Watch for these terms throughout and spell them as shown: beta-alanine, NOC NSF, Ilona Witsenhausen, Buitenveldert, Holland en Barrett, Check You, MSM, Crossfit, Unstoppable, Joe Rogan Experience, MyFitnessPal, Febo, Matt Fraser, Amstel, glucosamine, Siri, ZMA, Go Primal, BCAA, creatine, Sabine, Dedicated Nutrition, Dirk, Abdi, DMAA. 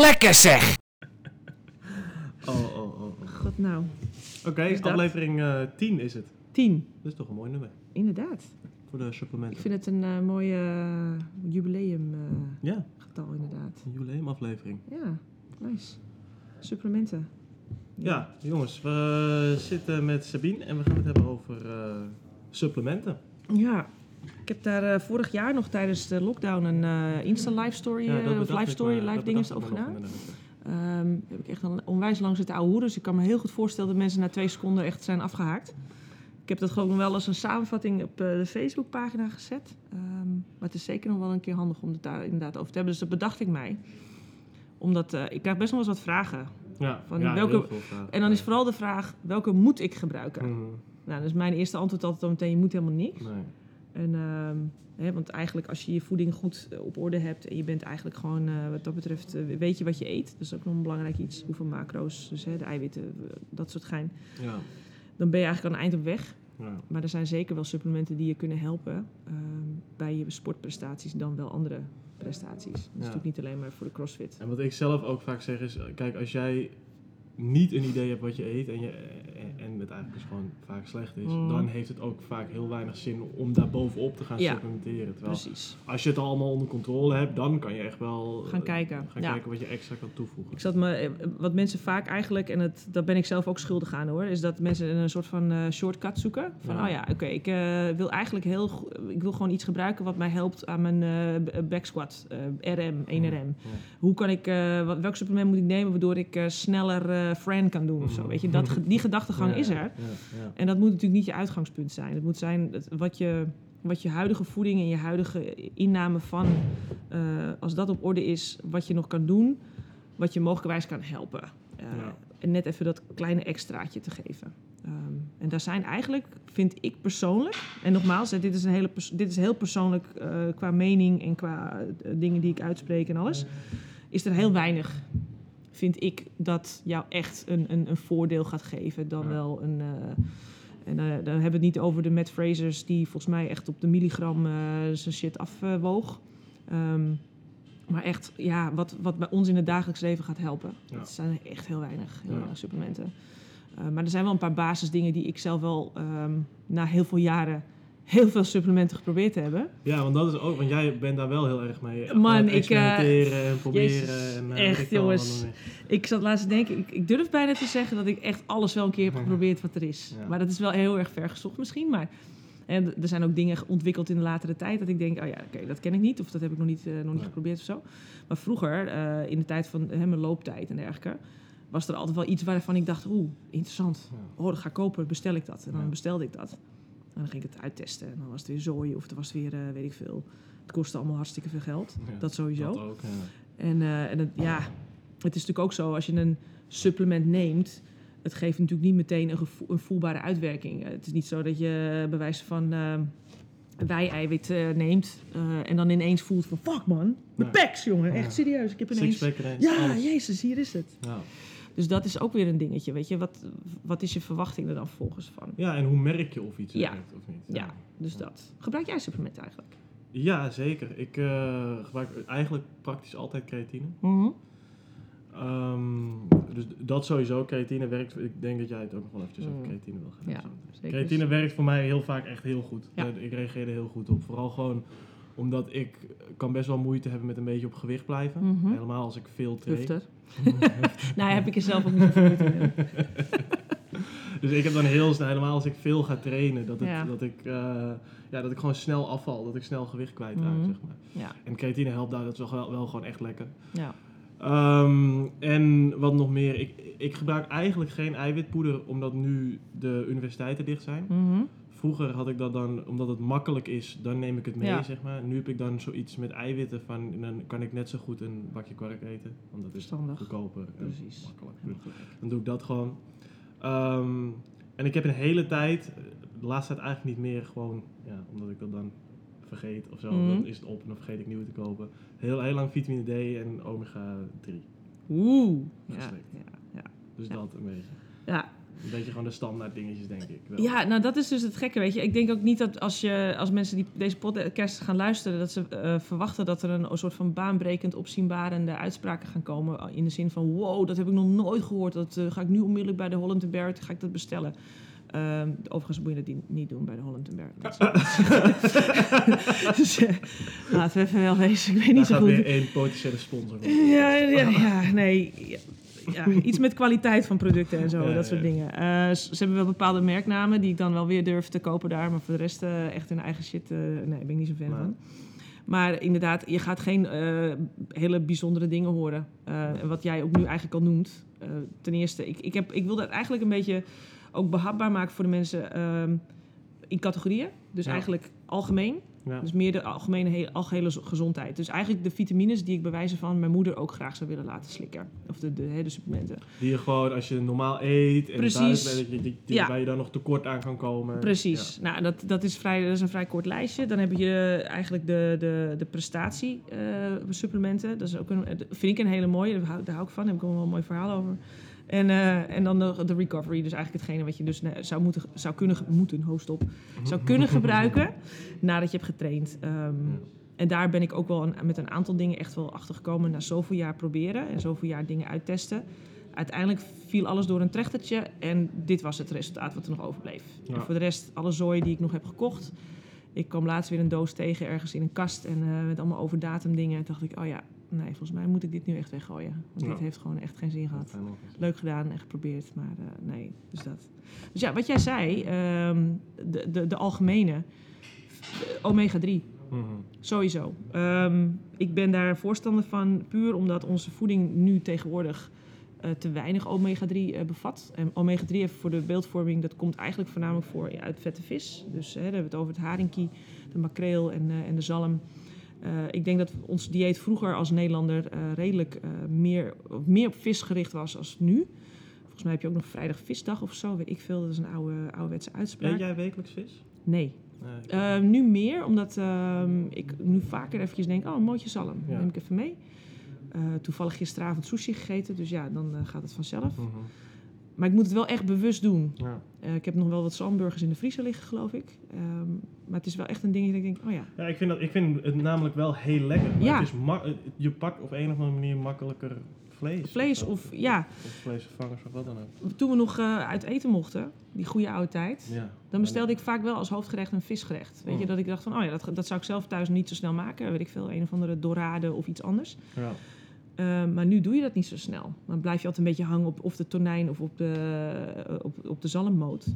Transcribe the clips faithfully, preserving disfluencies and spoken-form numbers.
Lekker zeg! Oh, oh, oh. oh. God nou. Oké, okay, aflevering uh, tien is het. tien. Dat is toch een mooi nummer. Inderdaad. Voor de supplementen. Ik vind het een uh, mooie uh, jubileum uh, ja. getal inderdaad. Een jubileumaflevering. Ja, nice. Supplementen. Ja, ja jongens. We zitten met Sabine en we gaan het hebben over uh, supplementen. Ja. Ik heb daar uh, vorig jaar nog tijdens de lockdown een uh, Insta-live story, ja, uh, of live story, me, live dinges over gedaan. Um, heb ik echt al onwijs lang zitten ouwehoeren. Dus ik kan me heel goed voorstellen dat mensen na twee seconden echt zijn afgehaakt. Ik heb dat gewoon wel als een samenvatting op uh, de Facebookpagina gezet. Um, maar het is zeker nog wel een keer handig om het daar inderdaad over te hebben. Dus dat bedacht ik mij. Omdat uh, ik krijg best wel eens wat vragen. Ja, van ja welke, heel veel vragen. En dan is vooral de vraag, welke moet ik gebruiken? Mm-hmm. Nou, dat is mijn eerste antwoord altijd al meteen, je moet helemaal niks. Nee. En, uh, hè, want eigenlijk als je je voeding goed op orde hebt en je bent eigenlijk gewoon uh, wat dat betreft, uh, weet je wat je eet. Dat is ook nog een belangrijk iets, hoeveel macro's, dus hè, de eiwitten, dat soort gein. Ja. Dan ben je eigenlijk aan het eind op weg. Ja. Maar er zijn zeker wel supplementen die je kunnen helpen uh, bij je sportprestaties dan wel andere prestaties. Dat is ja. natuurlijk niet alleen maar voor de CrossFit. En wat ik zelf ook vaak zeg is, kijk als jij niet een idee hebt wat je eet en, je, en het eigenlijk dus gewoon vaak slecht is, mm. dan heeft het ook vaak heel weinig zin om daar bovenop te gaan ja, supplementeren. Terwijl precies. als je het allemaal onder controle hebt, dan kan je echt wel gaan kijken, gaan ja. kijken wat je extra kan toevoegen. Ik zat me, wat mensen vaak eigenlijk, en het, dat ben ik zelf ook schuldig aan hoor, is dat mensen een soort van uh, shortcut zoeken. Van ja. oh ja, oké, okay, ik uh, wil eigenlijk heel, ik wil gewoon iets gebruiken wat mij helpt aan mijn uh, back squat, uh, R M, één R M. Ja, ja. Hoe kan ik, uh, wat, welk supplement moet ik nemen waardoor ik uh, sneller uh, Fran kan doen of zo, weet je, dat, die gedachtegang ja, is er. Ja, ja. En dat moet natuurlijk niet je uitgangspunt zijn. Het moet zijn dat wat je, wat je huidige voeding en je huidige inname van, uh, als dat op orde is, wat je nog kan doen, wat je mogelijkerwijs kan helpen. Uh, ja. En net even dat kleine extraatje te geven. Um, en daar zijn eigenlijk, vind ik persoonlijk, en nogmaals, hè, dit, is een hele pers- dit is heel persoonlijk uh, qua mening en qua uh, dingen die ik uitspreek en alles, is er heel weinig vind ik dat jou echt een, een, een voordeel gaat geven. Dan ja. wel een... Uh, en uh, dan hebben we het niet over de Matt Frasers die volgens mij echt op de milligram uh, zijn shit afwoog. Um, maar echt, ja, wat, wat bij ons in het dagelijks leven gaat helpen. Ja. Dat zijn echt heel weinig, heel ja. weinig supplementen. Uh, maar er zijn wel een paar basisdingen die ik zelf wel um, na heel veel jaren heel veel supplementen geprobeerd te hebben. Ja, want dat is ook, want jij bent daar wel heel erg mee. Man, ik experimenteren uh, en proberen. Jezus, en, uh, echt, jongens. Ik zat laatst te denken, ik, ik durf bijna te zeggen dat ik echt alles wel een keer heb geprobeerd wat er is. Ja. Maar dat is wel heel erg ver gezocht misschien. Maar en er zijn ook dingen ontwikkeld in de latere tijd dat ik denk, oh ja, oké, okay, dat ken ik niet. Of dat heb ik nog niet, uh, nog niet nee. geprobeerd of zo. Maar vroeger, uh, in de tijd van uh, mijn looptijd en dergelijke, was er altijd wel iets waarvan ik dacht, oeh, interessant. Ja. Oh, dat ga ik kopen, bestel ik dat. En dan ja. bestelde ik dat. En dan ging ik het uittesten. En dan was het weer zooi. Of er was weer, uh, weet ik veel. Het kostte allemaal hartstikke veel geld. Ja, dat sowieso. Dat ook, ja. En, uh, en het, ja, het is natuurlijk ook zo. Als je een supplement neemt, het geeft natuurlijk niet meteen een, gevo- een voelbare uitwerking. Het is niet zo dat je bij wijze van uh, wij-eiwit uh, neemt. Uh, en dan ineens voelt van, fuck man. Mijn nee. pecs, jongen. Echt serieus. Ik heb ineens... Sixpack ineens. Ja, alles. Jezus, hier is het. Ja. Dus dat is ook weer een dingetje, weet je. Wat, wat is je verwachting er dan vervolgens van? Ja, en hoe merk je of iets ja. werkt of niet? Ja, ja dus ja. dat. Gebruik jij supplementen eigenlijk? Ja, zeker. Ik uh, gebruik eigenlijk praktisch altijd creatine. Mm-hmm. Um, dus dat sowieso. Creatine werkt... Ik denk dat jij het ook nog wel eventjes mm. over creatine wil gaan. Ja, zeker. Creatine werkt voor mij heel vaak echt heel goed. Ja. Ik reageer er heel goed op. Vooral gewoon omdat ik kan best wel moeite hebben met een beetje op gewicht blijven. Mm-hmm. Helemaal als ik veel train. nou, heb ik er zelf ook niet voor Dus ik heb dan heel snel, helemaal als ik veel ga trainen, dat, het, ja. dat, ik, uh, ja, dat ik gewoon snel afval. Dat ik snel gewicht kwijtraak, mm-hmm. zeg maar. Ja. En creatine helpt daar, dat is wel, wel gewoon echt lekker. Ja. Um, en wat nog meer, ik, ik gebruik eigenlijk geen eiwitpoeder, omdat nu de universiteiten dicht zijn. Mm-hmm. Vroeger had ik dat dan, omdat het makkelijk is, dan neem ik het mee, ja. zeg maar. Nu heb ik dan zoiets met eiwitten van, dan kan ik net zo goed een bakje kwark eten. Want dat is verstandig, goedkoper en precies. makkelijk. Ja, makkelijk. Dan doe ik dat gewoon. Um, en ik heb een hele tijd, de laatste tijd eigenlijk niet meer, gewoon, ja, omdat ik dat dan vergeet of zo. Mm-hmm. Dan is het op en dan vergeet ik nieuwe te kopen. Heel, heel lang vitamine D en omega drie. Oeh. Ja, ja, ja. Dus ja. dat een beetje. Ja. Een beetje gewoon de standaard dingetjes, denk ik. Wel. Ja, nou dat is dus het gekke, weet je. Ik denk ook niet dat als, je, als mensen die deze podcast gaan luisteren, dat ze uh, verwachten dat er een, een soort van baanbrekend opzienbarende uitspraken gaan komen. In de zin van, wow, dat heb ik nog nooit gehoord. Dat uh, ga ik nu onmiddellijk bij de Holland en Barrett, ga ik dat bestellen. Um, overigens moet je dat niet doen bij de Holland en Barrett. Dus, uh, laten we even wel wezen. Ik weet Daar niet zo goed. Daar gaat weer één potentiële sponsor. Ja, ja, ja, nee... Ja. Ja, iets met kwaliteit van producten en zo, ja, dat soort ja. dingen. Uh, ze hebben wel bepaalde merknamen die ik dan wel weer durf te kopen daar. Maar voor de rest uh, echt hun eigen shit, uh, nee, ben ik niet zo'n fan maar. van. Maar inderdaad, je gaat geen uh, hele bijzondere dingen horen. Uh, wat jij ook nu eigenlijk al noemt. Uh, ten eerste, ik, ik, heb, ik wil dat eigenlijk een beetje ook behapbaar maken voor de mensen uh, in categorieën. Dus ja. eigenlijk algemeen. Ja. Dus meer de algemene he- algehele gezondheid. Dus eigenlijk de vitamines die ik bij wijze van mijn moeder ook graag zou willen laten slikken. Of de, de, de supplementen. Die je gewoon als je normaal eet en thuis bent, die, die, ja. waar je dan nog tekort aan kan komen. Precies. Ja. Nou, dat, dat, is vrij, dat is een vrij kort lijstje. Dan heb je eigenlijk de, de, de prestatie uh, supplementen. Dat is ook een, vind ik een hele mooie. Daar hou, daar hou ik van. Daar heb ik ook wel een mooi verhaal over. En, uh, en dan de, de recovery, dus eigenlijk hetgene wat je dus nou, zou, moeten, zou kunnen, moeten, host op, zou kunnen gebruiken nadat je hebt getraind. Um, ja. En daar ben ik ook wel een, met een aantal dingen echt wel achter gekomen na zoveel jaar proberen en zoveel jaar dingen uittesten. Uiteindelijk viel alles door een trechtertje en dit was het resultaat wat er nog overbleef. Ja. En voor de rest alle zooi die ik nog heb gekocht. Ik kwam laatst weer een doos tegen ergens in een kast en uh, met allemaal overdatum dingen. En dacht ik, oh ja. Nee, volgens mij moet ik dit nu echt weggooien. Want ja. dit heeft gewoon echt geen zin gehad. Leuk gedaan en geprobeerd, maar uh, nee. Dus dat. Dus ja, wat jij zei, um, de, de, de algemene, de omega drie. Mm-hmm. Sowieso. Um, ik ben daar voorstander van, puur omdat onze voeding nu tegenwoordig uh, te weinig omega drie uh, bevat. En omega drie heeft voor de beeldvorming, dat komt eigenlijk voornamelijk voor ja, uit vette vis. Dus hè, daar hebben we het over het haringkie, de makreel en, uh, en de zalm. Uh, ik denk dat ons dieet vroeger als Nederlander uh, redelijk uh, meer, meer op vis gericht was als nu. Volgens mij heb je ook nog vrijdag visdag of zo, weet ik veel. Dat is een oude, ouderwetse uitspraak. Eet jij wekelijks vis? Nee. nee uh, nu meer, omdat uh, ik nu vaker eventjes denk, oh, een mootje zalm. Ja. Neem ik even mee. Uh, toevallig gisteravond sushi gegeten, dus ja, dan uh, gaat het vanzelf. Mm-hmm. Maar ik moet het wel echt bewust doen. Ja. Uh, ik heb nog wel wat zalmburgers in de vriezer liggen, geloof ik. Um, maar het is wel echt een ding dat ik denk, oh ja. Ja, ik vind, dat, ik vind het namelijk wel heel lekker. Maar ja. het is ma- je pakt op een of andere manier makkelijker vlees. Vlees of, of ja. Of vleesvervangers of wat dan ook. Toen we nog uh, uit eten mochten, die goede oude tijd. Ja. Dan bestelde ik vaak wel als hoofdgerecht een visgerecht. Weet oh. je, dat ik dacht van, oh ja, dat, dat zou ik zelf thuis niet zo snel maken. Weet ik veel, een of andere dorade of iets anders. Ja. Uh, maar nu doe je dat niet zo snel. Dan blijf je altijd een beetje hangen op of de tonijn of op de, uh, op, op de zalmmoot.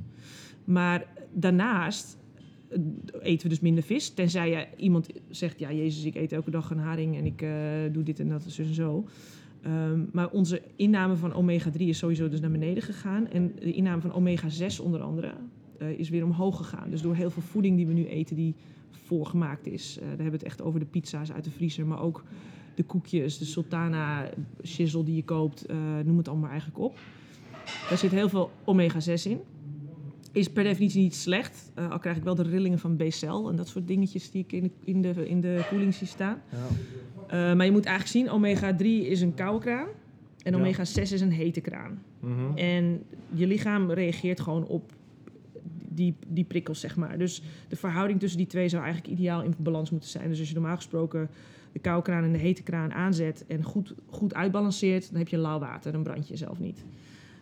Maar daarnaast uh, eten we dus minder vis. Tenzij je iemand zegt, ja Jezus, ik eet elke dag een haring en ik uh, doe dit en dat en zo en zo. Um, maar onze inname van omega drie is sowieso dus naar beneden gegaan. En de inname van omega zes onder andere uh, is weer omhoog gegaan. Dus door heel veel voeding die we nu eten die voorgemaakt is. Uh, daar hebben we het echt over de pizza's uit de vriezer, maar ook de koekjes, de sultana, shizzle die je koopt, uh, noem het allemaal eigenlijk op. Daar zit heel veel omega zes in. Is per definitie niet slecht. Uh, al krijg ik wel de rillingen van B-cel en dat soort dingetjes die ik in de, in de, in de koeling zie staan. Ja. Uh, maar je moet eigenlijk zien, omega drie is een koude kraan en ja. omega zes is een hete kraan. Mm-hmm. En je lichaam reageert gewoon op die, die prikkels, zeg maar. Dus de verhouding tussen die twee zou eigenlijk ideaal in balans moeten zijn. Dus als je normaal gesproken de koude kraan en de hete kraan aanzet en goed, goed uitbalanceert, dan heb je lauw water, dan brand je jezelf niet.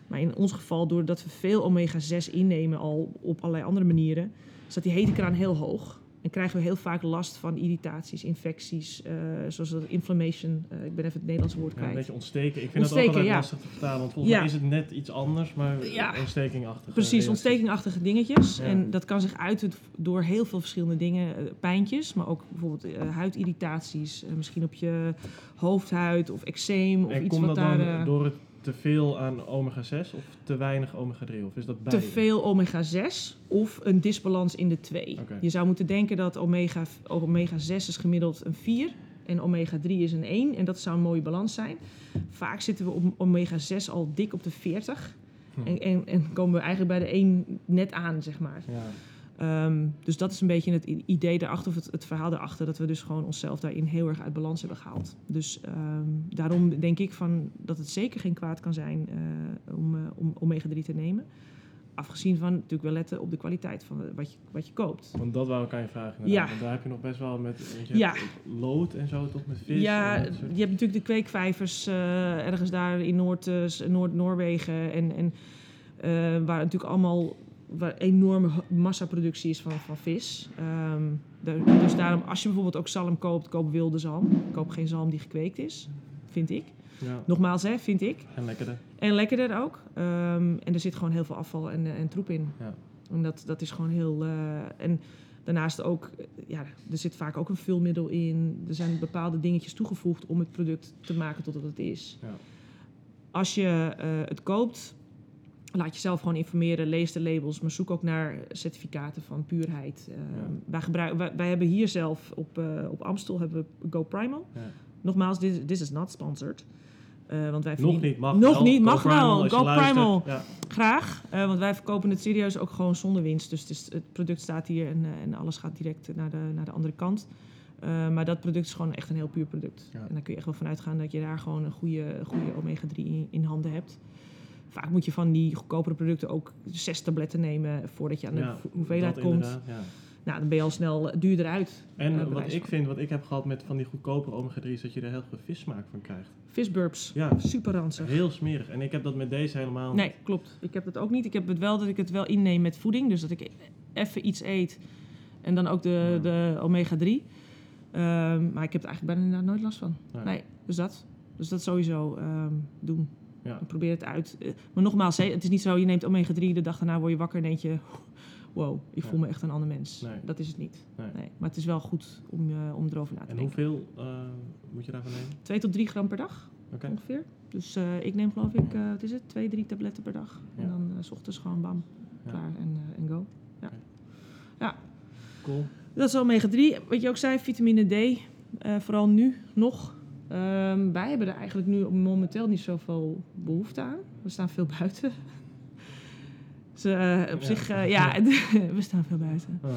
Maar in ons geval, doordat we veel omega zes innemen al op allerlei andere manieren, staat die hete kraan heel hoog. En krijgen we heel vaak last van irritaties, infecties, uh, zoals dat inflammation. Uh, ik ben even het Nederlandse woord kwijt. Ja, een beetje ontsteken. Ik vind ontsteken, dat ook altijd ja. lastig te vertalen. Want volgens ja. mij is het net iets anders, maar ja. ontstekingachtige. Precies, reacties. Ontstekingachtige dingetjes. Ja. En dat kan zich uiten door heel veel verschillende dingen. Pijntjes, maar ook bijvoorbeeld uh, huidirritaties. Uh, misschien op je hoofdhuid of eczeem of en iets wat daar... En komt dat dan door het te veel aan omega zes of te weinig omega drie? Of is dat beide? Te veel omega zes of een disbalans in de twee. Okay. Je zou moeten denken dat omega, omega zes is gemiddeld een vier en omega drie is een één. En dat zou een mooie balans zijn. Vaak zitten we op omega zes al dik op de veertig. Hm. En, en, en komen we eigenlijk bij de één net aan, zeg maar. Ja. Um, dus dat is een beetje het idee daarachter, of het, het verhaal daarachter, dat we dus gewoon onszelf daarin heel erg uit balans hebben gehaald. Dus um, daarom denk ik van dat het zeker geen kwaad kan zijn uh, om, uh, om omega drie te nemen. Afgezien van natuurlijk wel letten op de kwaliteit van wat je, wat je koopt. Want dat wou ik aan je vragen. Ja. Want daar heb je nog best wel met je ja. lood en zo, toch met vis? Ja, je hebt natuurlijk de kweekvijvers uh, ergens daar in Noord, uh, Noord-Noorwegen. En, en uh, waar natuurlijk allemaal waar enorme massaproductie is van, van vis. Um, de, dus daarom, als je bijvoorbeeld ook zalm koopt, koop wilde zalm. Koop geen zalm die gekweekt is, vind ik. Ja. Nogmaals, hè, vind ik. En lekkerder. En lekkerder ook. Um, en er zit gewoon heel veel afval en, en troep in. Ja. En dat, dat is gewoon heel... Uh, en daarnaast ook... Ja, er zit vaak ook een vulmiddel in. Er zijn bepaalde dingetjes toegevoegd om het product te maken tot wat het is. Ja. Als je uh, het koopt, laat jezelf gewoon informeren. Lees de labels, maar zoek ook naar certificaten van puurheid. Uh, ja. wij, gebruik, wij, wij hebben hier zelf op, uh, op Amstel hebben we Go Primal. Ja. Nogmaals, this, this is not sponsored. Uh, want wij nog niet, mag nog wel. Nog niet, mag wel. Go Primal, ja. Graag. Uh, want wij verkopen het serieus ook gewoon zonder winst. Dus het, is, het product staat hier en, uh, en alles gaat direct naar de, naar de andere kant. Uh, maar dat product is gewoon echt een heel puur product. Ja. En daar kun je echt wel van uitgaan dat je daar gewoon een goede, goede omega drie in, in handen hebt. Vaak moet je van die goedkopere producten ook zes tabletten nemen voordat je aan de ja, hoeveelheid komt. Ja. Nou, dan ben je al snel duurder uit. En uh, wat ik van. vind, wat ik heb gehad met van die goedkopere omega drie, is dat je er heel veel vissmaak van krijgt. Visburps. Ja. Super ranzig. Heel smerig. En ik heb dat met deze helemaal niet. Nee, klopt. Ik heb dat ook niet. Ik heb het wel dat ik het wel inneem met voeding. Dus dat ik even iets eet. En dan ook de, ja. de omega drie. Um, maar ik heb er eigenlijk bijna inderdaad nooit last van. Ja. Nee, dus dat. Dus dat sowieso um, doen. Ja. Probeer het uit. Maar nogmaals, het is niet zo, je neemt omega drie, de dag daarna word je wakker en denk je... Wow, ik voel ja. me echt een ander mens. Nee. Dat is het niet. Nee. Nee. Maar het is wel goed om, uh, om erover na te en denken. En hoeveel uh, moet je daarvan nemen? Twee tot drie gram per dag, okay. ongeveer. Dus uh, ik neem geloof ik, uh, wat is het? Twee, drie tabletten per dag. Ja. En dan uh, 's ochtends gewoon bam, ja. klaar en, uh, en go. Ja. Okay. ja. Cool. Dat is omega drie. Wat je ook zei, vitamine D. Uh, vooral nu, nog. Um, wij hebben er eigenlijk nu momenteel niet zoveel behoefte aan. We staan veel buiten. Dus uh, op ja. zich, uh, ja, we staan veel buiten. Oh.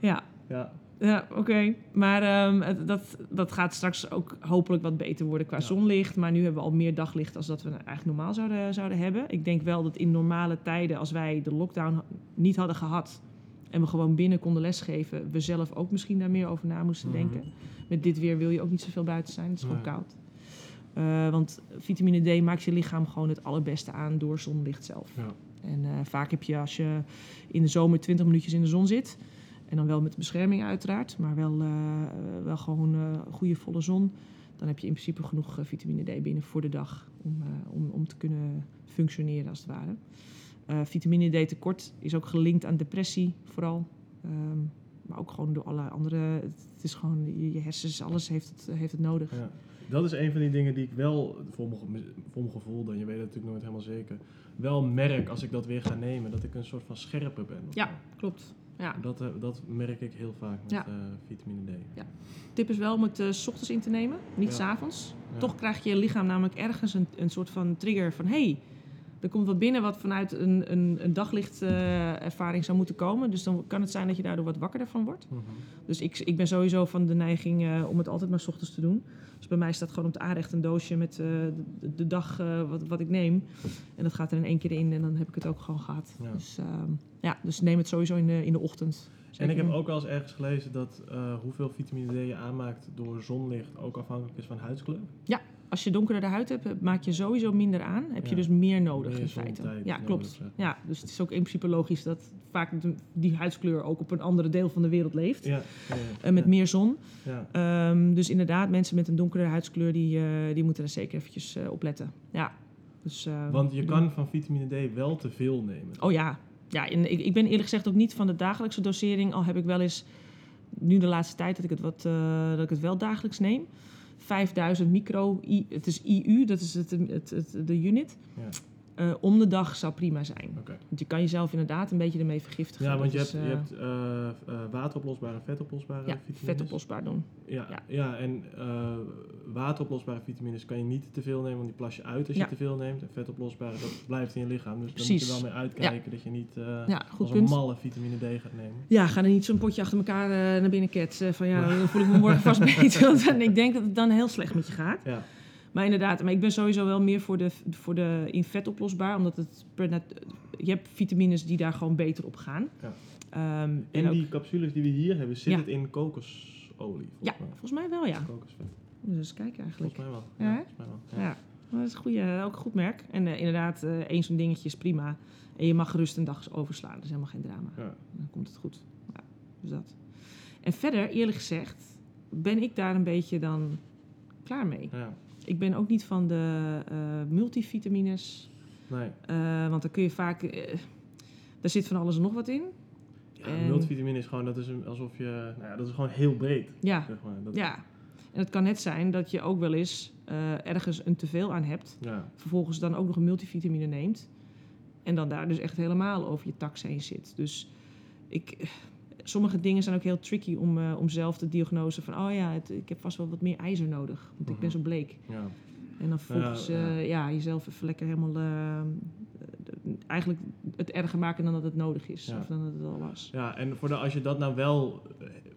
Ja, ja. ja oké. Okay. Maar um, dat, dat gaat straks ook hopelijk wat beter worden qua ja. zonlicht. Maar nu hebben we al meer daglicht als dat we eigenlijk normaal zouden, zouden hebben. Ik denk wel dat in normale tijden, als wij de lockdown niet hadden gehad... en we gewoon binnen konden lesgeven... we zelf ook misschien daar meer over na moesten mm-hmm. denken. Met dit weer wil je ook niet zoveel buiten zijn. Het is gewoon nee. koud. Uh, want vitamine D maakt je lichaam gewoon het allerbeste aan door zonlicht zelf. Ja. En uh, vaak heb je als je in de zomer twintig minuutjes in de zon zit... en dan wel met bescherming uiteraard... maar wel, uh, wel gewoon uh, goede volle zon... dan heb je in principe genoeg uh, vitamine D binnen voor de dag... om, uh, om, om te kunnen functioneren als het ware. Uh, vitamine D tekort is ook gelinkt aan depressie vooral... Um, maar ook gewoon door alle andere... Het is gewoon, je hersens, alles heeft het, heeft het nodig. Ja, dat is een van die dingen die ik wel, voor mijn, voor mijn gevoel... dan je weet dat natuurlijk nooit helemaal zeker... wel merk als ik dat weer ga nemen... dat ik een soort van scherper ben. Ja, nou. klopt. Ja. Dat, dat merk ik heel vaak met ja. uh, vitamine D. Ja. Tip is wel om het uh, 's ochtends in te nemen, niet ja. 's avonds. Ja. Toch krijg je lichaam namelijk ergens een, een soort van trigger van... hey, er komt wat binnen wat vanuit een, een, een daglichtervaring uh, zou moeten komen. Dus dan kan het zijn dat je daardoor wat wakkerder van wordt. Mm-hmm. Dus ik, ik ben sowieso van de neiging uh, om het altijd maar 's ochtends te doen. Dus bij mij staat gewoon op het aanrecht een doosje met uh, de, de dag uh, wat, wat ik neem. En dat gaat er in één keer in en dan heb ik het ook gewoon gehad. Ja. Dus, uh, ja, dus neem het sowieso in de, in de ochtend. Zeker. En ik heb ook wel eens ergens gelezen dat uh, hoeveel vitamine D je aanmaakt door zonlicht ook afhankelijk is van huidskleur. Ja. Als je donkerder de huid hebt, maak je sowieso minder aan. Heb je ja, dus meer nodig meer in feite. Ja, nodig, klopt. Ja. ja, dus het is ook in principe logisch dat vaak de, die huidskleur ook op een andere deel van de wereld leeft. Ja, ja, ja. Uh, met ja. meer zon. Ja. Um, dus inderdaad, mensen met een donkerdere huidskleur, die, uh, die moeten er zeker eventjes uh, op letten. Ja. Dus, uh, Want je kan van vitamine D wel te veel nemen. Oh ja. ja en ik, ik ben eerlijk gezegd ook niet van de dagelijkse dosering. Al heb ik wel eens, nu de laatste tijd, dat ik het, wat, uh, dat ik het wel dagelijks neem. vijfduizend micro, I, het is I U, dat is het, het, het, de unit. Ja. uh, om de dag zou prima zijn. Okay. Want je kan jezelf inderdaad een beetje ermee vergiftigen. Ja, want je is, hebt, je uh, hebt uh, uh, wateroplosbare en vetoplosbare ja, vitamines. Vetoplosbaar doen. Ja, ja. ja en uh, wateroplosbare vitamines kan je niet te veel nemen, want die plas je uit als ja. je te veel neemt. En vetoplosbare, dat blijft in je lichaam. Dus Precies. daar moet je wel mee uitkijken ja. dat je niet uh, ja, als punt. een malle vitamine D gaat nemen. Ja, ga er niet zo'n potje achter elkaar uh, naar binnen ketsen. Van ja, dan voel ik me morgen vast beter. En ik denk dat het dan heel slecht met je gaat. Ja. Maar inderdaad, maar ik ben sowieso wel meer voor de, voor de in vet oplosbaar. Omdat het je hebt vitamines die daar gewoon beter op gaan. Ja. Um, en, en die ook, capsules die we hier hebben, zit ja. het in kokosolie? Volgens ja, mij. volgens mij wel ja. Kokosvet. Dus kijk eigenlijk. Volgens mij wel. Ja, ja, volgens mij wel. ja. ja. dat is een goede, ook een goed merk. En uh, inderdaad, uh, één zo'n dingetje is prima. En je mag gerust een dag overslaan. Dat is helemaal geen drama. Ja. Dan komt het goed. Ja, dus dat. En verder, eerlijk gezegd, ben ik daar een beetje dan klaar mee. Ja. Ik ben ook niet van de uh, multivitamines. Nee. Uh, want dan kun je vaak... Uh, daar zit van alles en nog wat in. Ja, en... multivitamine is gewoon... Dat is alsof je... Nou ja, dat is gewoon heel breed. Ja. Zeg maar. dat... ja. En het kan net zijn dat je ook wel eens uh, ergens een teveel aan hebt. Ja. Vervolgens dan ook nog een multivitamine neemt. En dan daar dus echt helemaal over je tax heen zit. Dus ik... Uh, Sommige dingen zijn ook heel tricky om, uh, om zelf te diagnosen van... oh ja, het, ik heb vast wel wat meer ijzer nodig, want mm-hmm. ik ben zo bleek. Ja. En dan volgens ja, ja. Uh, ja, jezelf even lekker helemaal... Uh, eigenlijk het erger maken dan dat het nodig is, ja. of dan dat het al was. Ja, en voor de, als je dat nou wel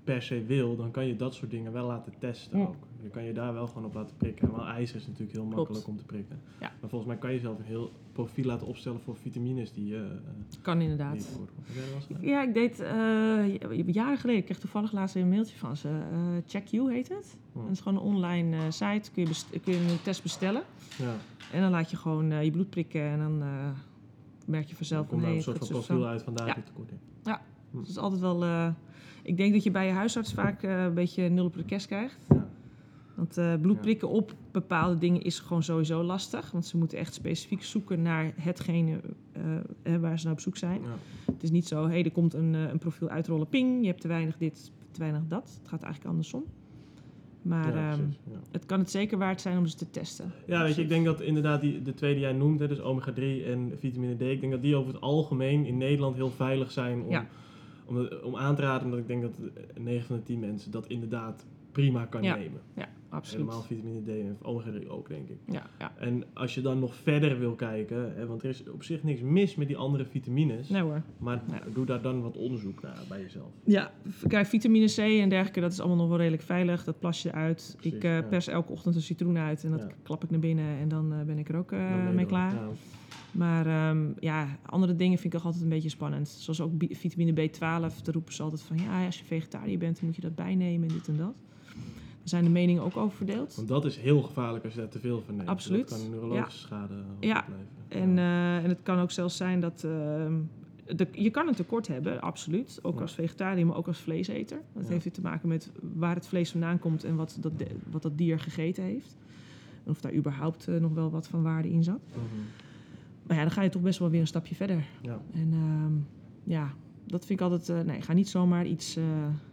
per se wil, dan kan je dat soort dingen wel laten testen ja. ook. Dan kan je daar wel gewoon op laten prikken. En wel ijzer is natuurlijk heel Klopt. makkelijk om te prikken. Ja. Maar volgens mij kan je zelf een heel profiel laten opstellen voor vitamines die je... Uh, kan inderdaad. Die voor, ik, ja, ik deed... Uh, jaren geleden, ik kreeg toevallig laatst een mailtje van ze. Uh, Check You heet het. Oh. Dat is gewoon een online uh, site. Kun je, best- kun je een test bestellen. Ja. En dan laat je gewoon uh, je bloed prikken en dan... Uh, merk je vanzelf... Dan komt nee, een soort van profiel van. uit vandaag ja. het tekort in. Ja, hm. dat is altijd wel... Uh, ik denk dat je bij je huisarts vaak uh, een beetje nul op de kerst krijgt. Ja. Want uh, bloedprikken ja. op bepaalde dingen is gewoon sowieso lastig. Want ze moeten echt specifiek zoeken naar hetgene uh, waar ze nou op zoek zijn. Ja. Het is niet zo, hé, hey, er komt een, uh, een profiel uitrollen, ping, je hebt te weinig dit, te weinig dat. Het gaat eigenlijk andersom. Maar ja, um, ja. het kan het zeker waard zijn om ze te testen. Ja, weet je, ik denk dat inderdaad die, de twee die jij noemt, hè, dus omega drie en vitamine D, ik denk dat die over het algemeen in Nederland heel veilig zijn om, ja. om, de, om aan te raden. Omdat ik denk dat negen van de tien mensen dat inderdaad prima kan ja. nemen. Ja, absoluut. Helemaal vitamine D en omega drie ook, denk ik. Ja, ja. En als je dan nog verder wil kijken, hè, want er is op zich niks mis met die andere vitamines. Nee hoor. Maar ja. doe daar dan wat onderzoek naar bij jezelf. Ja, kijk, vitamine C en dergelijke, dat is allemaal nog wel redelijk veilig. Dat plas je uit. Precies, ik uh, pers ja. elke ochtend een citroen uit en dat ja. klap ik naar binnen en dan uh, ben ik er ook uh, mee klaar. Ja. Maar um, ja, andere dingen vind ik ook altijd een beetje spannend. Zoals ook b- vitamine B twaalf, daar roepen ze altijd van... ja, als je vegetariër bent, dan moet je dat bijnemen en dit en dat. Daar zijn de meningen ook over verdeeld. Want dat is heel gevaarlijk als je daar te veel van neemt. Absoluut. Dat kan een neurologische ja. schade ja. opleveren. En, ja. uh, en het kan ook zelfs zijn dat... Uh, de, je kan een tekort hebben, absoluut. Ook ja. als vegetariër, maar ook als vleeseter. Dat ja. heeft weer te maken met waar het vlees vandaan komt... en wat dat, de, wat dat dier gegeten heeft. En of daar überhaupt uh, nog wel wat van waarde in zat. Mm-hmm. Maar ja, dan ga je toch best wel weer een stapje verder. Ja. En um, ja, dat vind ik altijd... Uh, nee, ga niet zomaar iets, uh,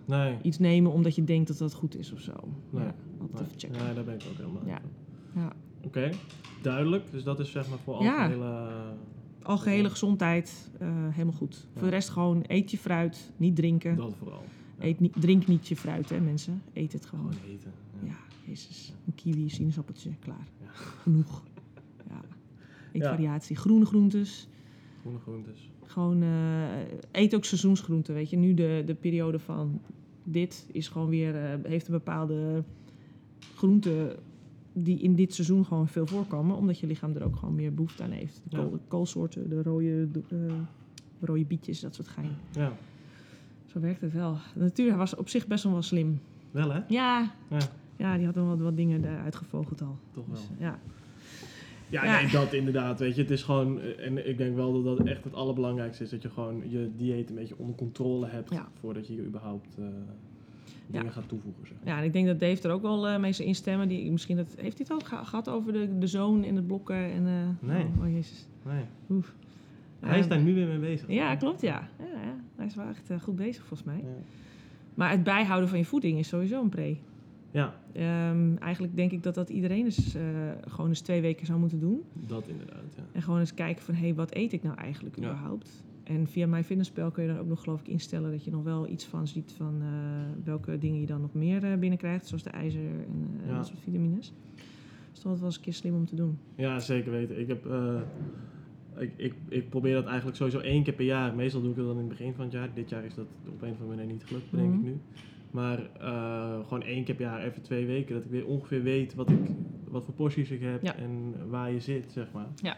nee. iets nemen omdat je denkt dat dat goed is of zo. Nee. Ja, altijd nee. even checken. Nee, daar ben ik ook helemaal ja. ja. Oké, okay. duidelijk. Dus dat is zeg maar voor ja. algehele... Algehele gezondheid, uh, helemaal goed. Ja. Voor de rest gewoon, eet je fruit, niet drinken. Dat vooral. Ja. Eet niet, drink niet je fruit, hè mensen. Eet het gewoon. Gewoon eten. Ja, ja jezus. Een kiwi, sinaasappeltje, klaar. Ja. Genoeg. Ja. Eetvariatie. Ja. Groene groentes. Groene groentes. Gewoon uh, eet ook seizoensgroenten, weet je. Nu de, de periode van dit is gewoon weer... Uh, heeft een bepaalde groente die in dit seizoen gewoon veel voorkomen. Omdat je lichaam er ook gewoon meer behoefte aan heeft. De, kool, ja. de koolsoorten, de rode, de, uh, rode bietjes, dat soort gein. Ja. Zo werkt het wel. De natuur was op zich best wel wel slim. Wel, hè? Ja. Ja, ja die had wel wat, wat dingen uitgevogeld al. Toch wel. Dus, ja. Ja, ja. Nee, dat inderdaad, weet je. Het is gewoon, en ik denk wel dat dat echt het allerbelangrijkste is, dat je gewoon je dieet een beetje onder controle hebt, ja. voordat je hier überhaupt uh, dingen ja. gaat toevoegen. Zeg. Ja, en ik denk dat Dave er ook wel uh, mee zou instemmen. Die, misschien dat, heeft hij het ook ge- gehad over de, de zoon en het blokken? En, uh, nee. Oh, oh jezus. Nee. Oef. Hij uh, is daar nu weer mee bezig. Ja, man. klopt, ja. Ja, ja. Hij is wel echt uh, goed bezig, volgens mij. Ja. Maar het bijhouden van je voeding is sowieso een pre. Ja. Um, eigenlijk denk ik dat dat iedereen eens, uh, gewoon eens twee weken zou moeten doen. Dat inderdaad, ja. En gewoon eens kijken van, hé, hey, wat eet ik nou eigenlijk ja. überhaupt? En via MyFitnessPal kun je dan ook nog, geloof ik, instellen dat je nog wel iets van ziet van uh, welke dingen je dan nog meer uh, binnenkrijgt, zoals de ijzer en uh, ja. dat soort vitamines. Dus dat was wel eens een keer slim om te doen. Ja, zeker weten. Ik heb... Uh... Ik, ik, ik probeer dat eigenlijk sowieso één keer per jaar. Meestal doe ik dat dan in het begin van het jaar. Dit jaar is dat op een of andere manier niet gelukt, denk mm-hmm. ik nu. Maar uh, gewoon één keer per jaar, even twee weken. Dat ik weer ongeveer weet wat, ik, wat voor porties ik heb ja. en waar je zit, zeg maar. Ja.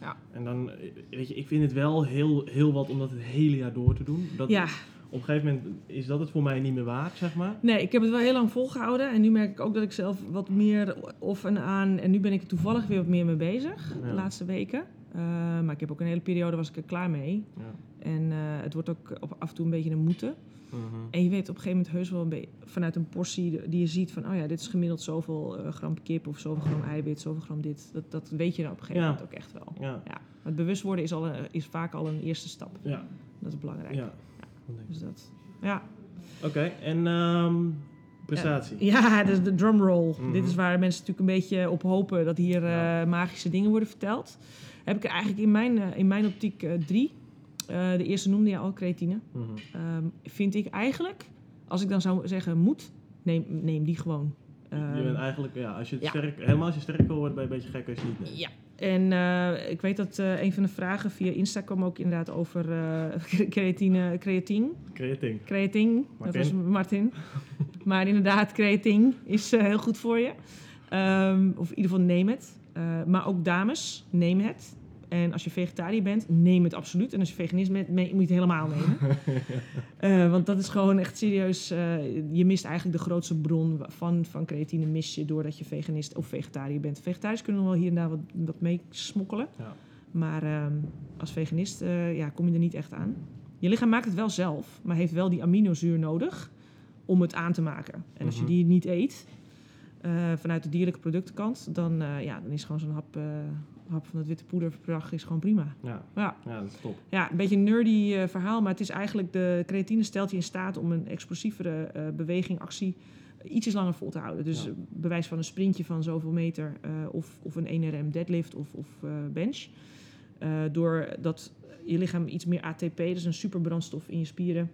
Ja. En dan, weet je, ik vind het wel heel, heel wat om dat het hele jaar door te doen. Dat ja. Op een gegeven moment is dat het voor mij niet meer waard, zeg maar. Nee, ik heb het wel heel lang volgehouden. En nu merk ik ook dat ik zelf wat meer of en aan... En nu ben ik er toevallig weer wat meer mee bezig, ja. de laatste weken. Uh, maar ik heb ook een hele periode, was ik er klaar mee. Ja. En uh, het wordt ook op, af en toe een beetje een moeten. Uh-huh. En je weet op een gegeven moment heus wel een be- vanuit een portie die je ziet van... oh ja, dit is gemiddeld zoveel uh, gram kip of zoveel gram eiwit, zoveel gram dit. Dat, dat weet je dan op een gegeven ja. moment ook echt wel. Ja. Ja. Het bewust worden is, al een, is vaak al een eerste stap. Ja. Dat is belangrijk. Ja. Ja. Dus dat, ja. Oké, okay. en... Um... prestatie. Ja, dus de drumroll. Mm-hmm. Dit is waar mensen natuurlijk een beetje op hopen dat hier ja. uh, magische dingen worden verteld. Heb ik er eigenlijk in mijn, uh, in mijn optiek uh, drie. Uh, de eerste noemde je al, creatine. Mm-hmm. Um, vind ik eigenlijk, als ik dan zou zeggen moet, neem, neem die gewoon. Um, je bent eigenlijk, ja, als je het ja. sterk, helemaal als je sterk wil worden, ben je een beetje gek als je het niet neemt. Ja. En uh, ik weet dat uh, een van de vragen via Insta kwam ook inderdaad over uh, creatine, creatine. Creatine. Creatine. Dat was Martin. Maar inderdaad, creatine is uh, heel goed voor je. Um, of in ieder geval, neem het. Uh, maar ook dames, neem het. En als je vegetariër bent, neem het absoluut. En als je veganist bent, moet je het helemaal nemen. uh, want dat is gewoon echt serieus. Uh, je mist eigenlijk de grootste bron van, van creatine mis je doordat je veganist of vegetariër bent. Vegetariërs kunnen wel hier en daar wat, wat mee smokkelen. Ja. Maar uh, als veganist uh, ja, kom je er niet echt aan. Je lichaam maakt het wel zelf, maar heeft wel die aminozuur nodig om het aan te maken. En mm-hmm. als je die niet eet, uh, vanuit de dierlijke productenkant, dan, uh, ja, dan is gewoon zo'n hap... Uh, hap van dat witte poederverdrag is gewoon prima. Ja, ja. ja, dat is top. Ja, een beetje een nerdy uh, verhaal, maar het is eigenlijk... de creatine stelt je in staat om een explosievere uh, beweging, actie... Uh, ietsjes langer vol te houden. Dus ja. uh, bewijs van een sprintje van zoveel meter... Uh, of, of een één R M deadlift of, of uh, bench. Uh, doordat je lichaam iets meer A T P... dus een superbrandstof in je spieren...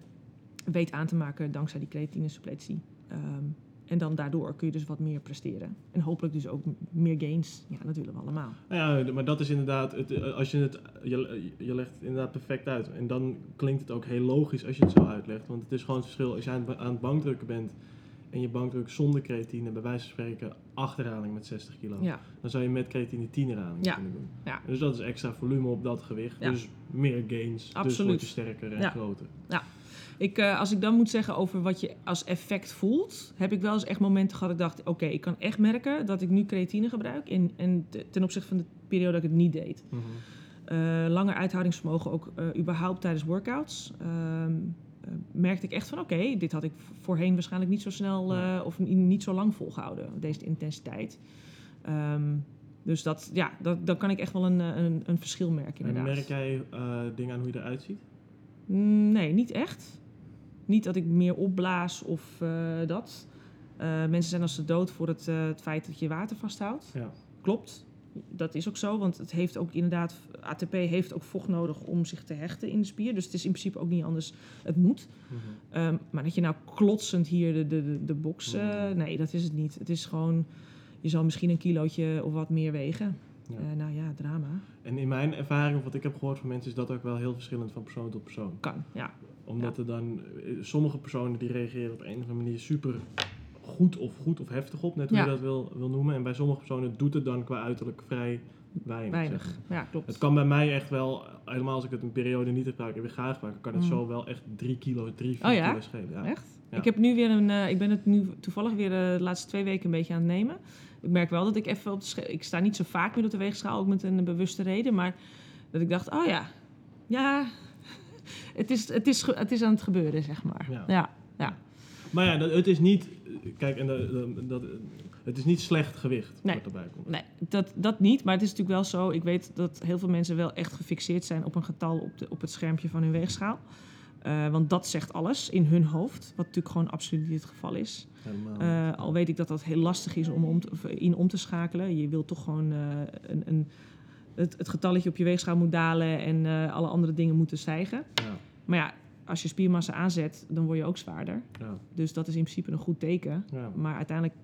weet aan te maken dankzij die creatine-suppletie. Um, En dan daardoor kun je dus wat meer presteren. En hopelijk dus ook meer gains. Ja, dat willen we allemaal. Nou ja, maar dat is inderdaad... Het, als je, het, je, je legt het inderdaad perfect uit. En dan klinkt het ook heel logisch als je het zo uitlegt. Want het is gewoon het verschil. Als je aan, aan het bankdrukken bent... en je bankdruk zonder creatine... bij wijze van spreken acht herhalingen met zestig kilo... Ja. Dan zou je met creatine tien herhalingen ja. kunnen doen. Ja. Dus dat is extra volume op dat gewicht. Ja. Dus meer gains. Absoluut. Dus word je sterker en ja. groter. Ja. Ik, uh, als ik dan moet zeggen over wat je als effect voelt... heb ik wel eens echt momenten gehad dat ik dacht... oké, okay, ik kan echt merken dat ik nu creatine gebruik... en, en ten opzichte van de periode dat ik het niet deed. Mm-hmm. Uh, langer uithoudingsvermogen ook uh, überhaupt tijdens workouts... Uh, uh, merkte ik echt van oké, okay, dit had ik voorheen waarschijnlijk niet zo snel... Uh, of niet zo lang volgehouden, deze intensiteit... Um, Dus dat, ja, dat, dan kan ik echt wel een, een, een verschil merken, inderdaad. En merk jij uh, dingen aan hoe je eruit ziet? Nee, niet echt. Niet dat ik meer opblaas of uh, dat. Uh, mensen zijn als ze dood voor het, uh, het feit dat je water vasthoudt. Ja. Klopt, dat is ook zo. Want het heeft ook inderdaad, A T P heeft ook vocht nodig om zich te hechten in de spier. Dus het is in principe ook niet anders. Het moet. Mm-hmm. Um, maar dat je nou klotsend hier de, de, de, de box... Uh, mm-hmm. Nee, dat is het niet. Het is gewoon... Je zal misschien een kilootje of wat meer wegen. Ja. Uh, nou ja, drama. En in mijn ervaring, of wat ik heb gehoord van mensen... is dat ook wel heel verschillend van persoon tot persoon. Kan, ja. Omdat ja. er dan... Sommige personen die reageren op een of andere manier super goed of goed of heftig op. Net hoe ja. je dat wil, wil noemen. En bij sommige personen doet het dan qua uiterlijk vrij weinig. Weinig, zeg maar. Ja, klopt. Het kan bij mij echt wel... Helemaal als ik het een periode niet gebruik en weer ga gebruiken... kan het mm. zo wel echt drie kilo, drie, vier oh, ja? kilo schelen. Ja, echt? Ja. Ik heb nu weer een, uh, ik ben het nu toevallig weer uh, de laatste twee weken een beetje aan het nemen. Ik merk wel dat ik even op de sche- ik sta niet zo vaak meer op de weegschaal, ook met een bewuste reden, maar dat ik dacht, oh ja, ja, het is, het is, het is aan het gebeuren, zeg maar. Ja, ja. ja. Maar ja, dat, het is niet, kijk, en dat, dat, het is niet slecht gewicht nee. wat erbij komt. Nee, dat, dat niet, maar het is natuurlijk wel zo. Ik weet dat heel veel mensen wel echt gefixeerd zijn op een getal op, de, op het schermpje van hun weegschaal. Uh, want dat zegt alles in hun hoofd, wat natuurlijk gewoon absoluut niet het geval is. Uh, al weet ik dat dat heel lastig is om, om te, in om te schakelen. Je wilt toch gewoon uh, een, een, het, het getalletje op je weegschaal moet dalen en uh, alle andere dingen moeten stijgen. Ja. Maar ja, als je spiermassa aanzet, dan word je ook zwaarder. Ja. Dus dat is in principe een goed teken. Ja. Maar uiteindelijk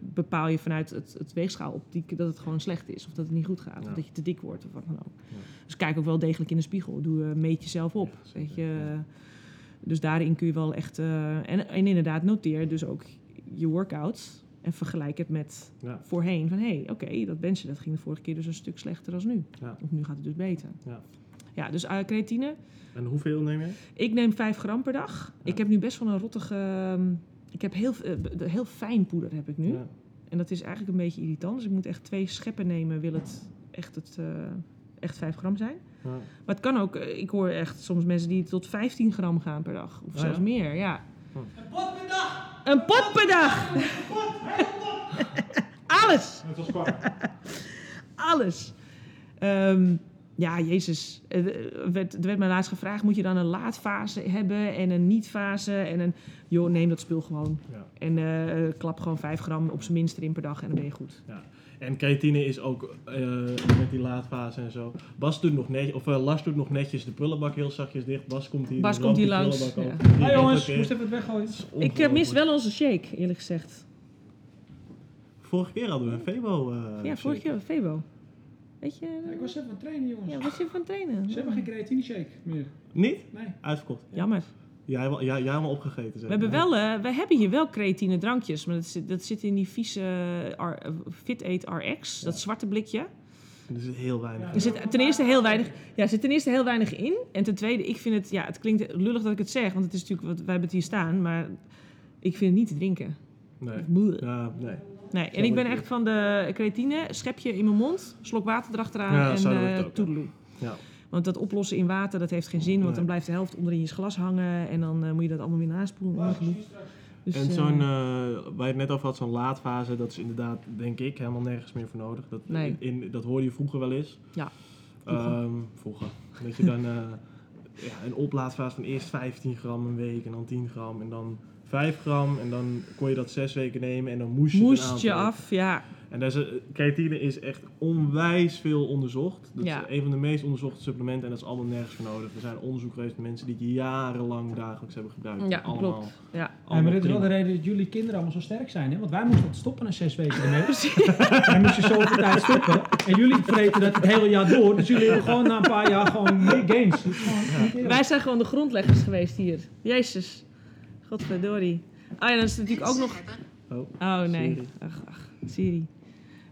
bepaal je vanuit het, het weegschaaloptiek dat het gewoon slecht is. Of dat het niet goed gaat. Ja. Of dat je te dik wordt. Of wat dan ook. Ja. Dus kijk ook wel degelijk in de spiegel. Doe, uh, meet jezelf op. Ja, weet je. Ja. Dus daarin kun je wel echt... Uh, en, en inderdaad, noteer dus ook je workouts. En vergelijk het met ja. voorheen. Van, hé, hey, oké, okay, dat benchen, dat ging de vorige keer dus een stuk slechter dan nu. Ja. Of nu gaat het dus beter. Ja. Ja, dus uh, creatine. En hoeveel neem je? Ik neem vijf gram per dag. Ja. Ik heb nu best wel een rottige... Uh, ik heb heel, uh, heel fijn poeder heb ik nu. Ja. En dat is eigenlijk een beetje irritant. Dus ik moet echt twee scheppen nemen, wil het echt, het, uh, echt vijf gram zijn. Ja. Maar het kan ook... Uh, ik hoor echt soms mensen die tot vijftien gram gaan per dag. Of ah, zelfs ja. meer, ja. Hm. Een pot per dag! Een pot per dag! Een pot, een pot! Alles! Het was klaar. Alles. Um, Ja, Jezus. Er werd, er werd mij laatst gevraagd, moet je dan een laadfase hebben en een niet-fase? En een, joh, neem dat spul gewoon. Ja. En uh, klap gewoon vijf gram op zijn minst erin per dag en dan ben je goed. Ja. En creatine is ook uh, met die laadfase en zo. Bas doet nog net, of uh, Lars doet nog netjes de prullenbak heel zachtjes dicht. Bas komt hier. Bas komt hier langs. Ja. Hi hey, jongens, moest even het weggooien. Ik mis wel onze shake, eerlijk gezegd. Vorige keer hadden we een Febo. Uh, ja, vorige keer hadden we een Febo. Weet je, ja, ik was even van trainen, jongens. Ja, was je van trainen? Ze hebben geen creatine shake meer. Niet? Nee. Uitverkocht. Jammer. Jij ja, ja, ja, helemaal opgegeten. Zeg. We hebben, ja. wel, uh, we hebben hier wel creatine drankjes, maar dat zit, dat zit in die vieze uh, R, FitEat R X, ja. dat zwarte blikje. Er zit heel weinig in. Er zit ten eerste heel weinig, ja, zit ten eerste heel weinig in. En ten tweede, ik vind het, ja, het klinkt lullig dat ik het zeg, want het is natuurlijk, wat, wij hebben het hier staan, maar ik vind het niet te drinken. Nee. Uh, nee. Nee, en ik ben echt van de creatine, schepje in mijn mond, slok water erachteraan ja, en uh, toedeloe. Ja. Want dat oplossen in water, dat heeft geen zin, want nee. dan blijft de helft onderin je glas hangen en dan uh, moet je dat allemaal weer naspoelen. Dus, en zo'n, uh, waar je het net over had, zo'n laadfase, dat is inderdaad, denk ik, helemaal nergens meer voor nodig. Dat, nee. in, in, dat hoorde je vroeger wel eens. Ja, vroeger. Um, vroeger. Dat je dan uh, ja, een oplaadfase van eerst vijftien gram een week en dan tien gram en dan... vijf gram en dan kon je dat zes weken nemen en dan moest je moest je af, ja. En dus, creatine is echt onwijs veel onderzocht. Dat ja. is een van de meest onderzochte supplementen en dat is allemaal nergens voor nodig. Er zijn onderzoek geweest met mensen die het jarenlang dagelijks hebben gebruikt. Ja, allemaal, klopt. Ja. Ja, maar dit is wel de reden dat jullie kinderen allemaal zo sterk zijn, hè? Want wij moesten dat stoppen na zes weken ermee. Wij moesten zoveel tijd stoppen en jullie vreten dat het hele jaar door. Dus jullie hebben gewoon na een paar jaar gewoon meer gains. Gewoon ja. Wij zijn gewoon de grondleggers geweest hier. Jezus. Godverdorie. Ah ja, dan is het natuurlijk ook nog... Oh, oh nee. Siri. Ach, ach, Siri.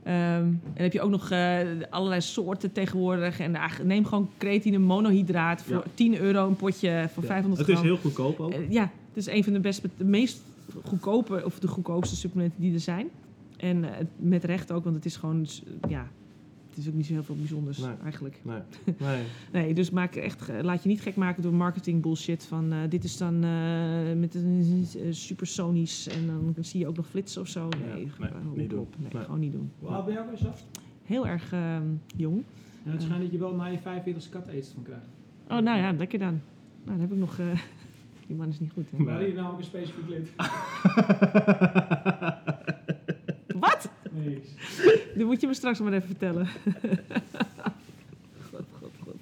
Um, en dan heb je ook nog uh, allerlei soorten tegenwoordig. En uh, neem gewoon creatine monohydraat voor ja. tien euro een potje voor ja. vijfhonderd gram. Het is heel goedkoop ook. Uh, ja, het is een van de best, de meest goedkope of de goedkoopste supplementen die er zijn. En uh, met recht ook, want het is gewoon... Uh, ja, het is ook niet zo heel veel bijzonders, nee, eigenlijk. Nee, nee. nee dus maak echt, laat je niet gek maken door marketing bullshit. Van uh, dit is dan uh, met een uh, supersonisch en dan zie je ook nog flitsen of zo. Nee, ja, nee, uh, niet doen. Nee, nee, gewoon niet doen. Hoe oud ben je ook eens af? Heel erg uh, jong. Ja, het schijnt dat je wel na je vijfenveertigste kat eten van krijgt. Oh, nou ja, lekker dan. Nou, dan heb ik nog... Uh, die man is niet goed. Hè? Maar hier nou ook een specifiek lid. Wat? Nee. Dat moet je me straks maar even vertellen. God, god, god.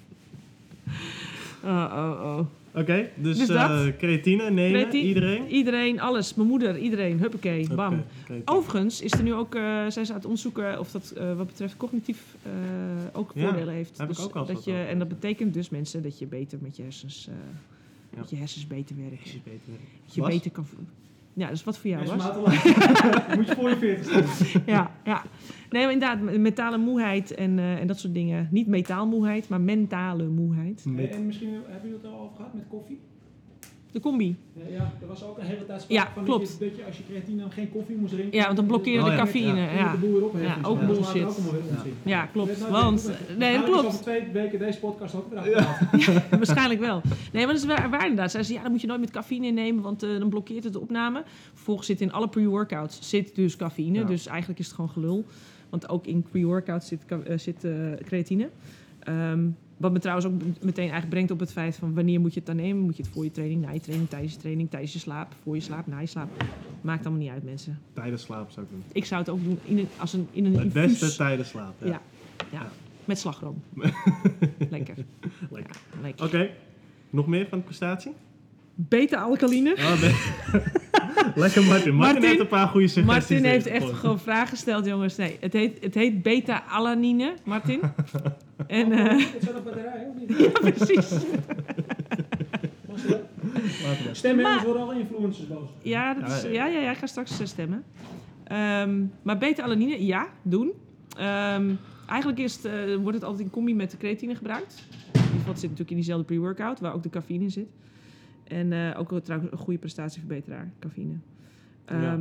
Oh, oh, oh. Oké, okay, dus, dus uh, creatine, nemen, creatine, iedereen? Iedereen, alles. Mijn moeder, iedereen. Huppakee, okay, bam. Creatine. Overigens is er nu ook, uh, zijn ze aan het onderzoeken of dat uh, wat betreft cognitief uh, ook ja, voordelen heeft. Heb dus ik ook al dat je, en dat betekent dus mensen dat je beter met je hersens, uh, ja. met je hersens beter werkt. Hersens beter werken. Dat je Was? beter kan voelen. Ja, dus wat voor jou was. Moet je voor je veertig staan. Ja, ja. Nee, maar inderdaad, mentale moeheid en, uh, en dat soort dingen. Niet metaalmoeheid, maar mentale moeheid. Met. En misschien hebben jullie het al over gehad met koffie? De combi. Ja, ja, er was ook een hele tijd sprake ja, van klopt. Dat je als je creatine dan geen koffie moest drinken. Ja, want dan blokkeerde oh, ja. de cafeïne. Ja, ja. De boel weer op heeft, ja, ook ja. bullshit. Ook ja. ja, klopt. Nou want, want nee, dat klopt. Over twee weken deze podcast ook weer ja. ja, waarschijnlijk wel. Nee, maar dat is waar, waar inderdaad. Zij zei, ja, dan moet je nooit met cafeïne innemen, want uh, dan blokkeert het de opname. Vervolgens zit in alle pre-workouts zit dus cafeïne. Ja. Dus eigenlijk is het gewoon gelul. Want ook in pre-workouts zit, uh, zit uh, creatine. Um, Wat me trouwens ook meteen eigenlijk brengt op het feit van wanneer moet je het dan nemen? Moet je het voor je training, na je training, tijdens je training, tijdens je slaap, voor je slaap, na je slaap? Maakt allemaal niet uit, mensen. Tijdens slaap zou ik doen. Ik zou het ook doen in een, als een, in een het infuus. Het beste tijdens slaap, ja. Ja, ja. ja. Met slagroom. Lekker. Lekker. Ja, lekker. Oké, okay. Nog meer van prestatie? Beta-alkaline. Oh, be- Lekker Martin. Martin. Martin heeft een paar goede suggesties. Martin heeft echt gevolgd. Gewoon vragen gesteld, jongens. Nee, het heet, het heet beta-alanine, Martin. En, uh... het is wel een batterij, of niet? Ja, precies. Stemmen maar, voor alle influencers, boos. Ja, dat is, ja, ja, ja, ik ga straks stemmen. Um, maar beta-alanine, ja, doen. Um, eigenlijk is het, uh, wordt het altijd in combi met de creatine gebruikt. Dat zit natuurlijk in diezelfde pre-workout, waar ook de cafeïne in zit. En uh, ook trouwens een goede prestatieverbeteraar, cafeïne. Um, ja.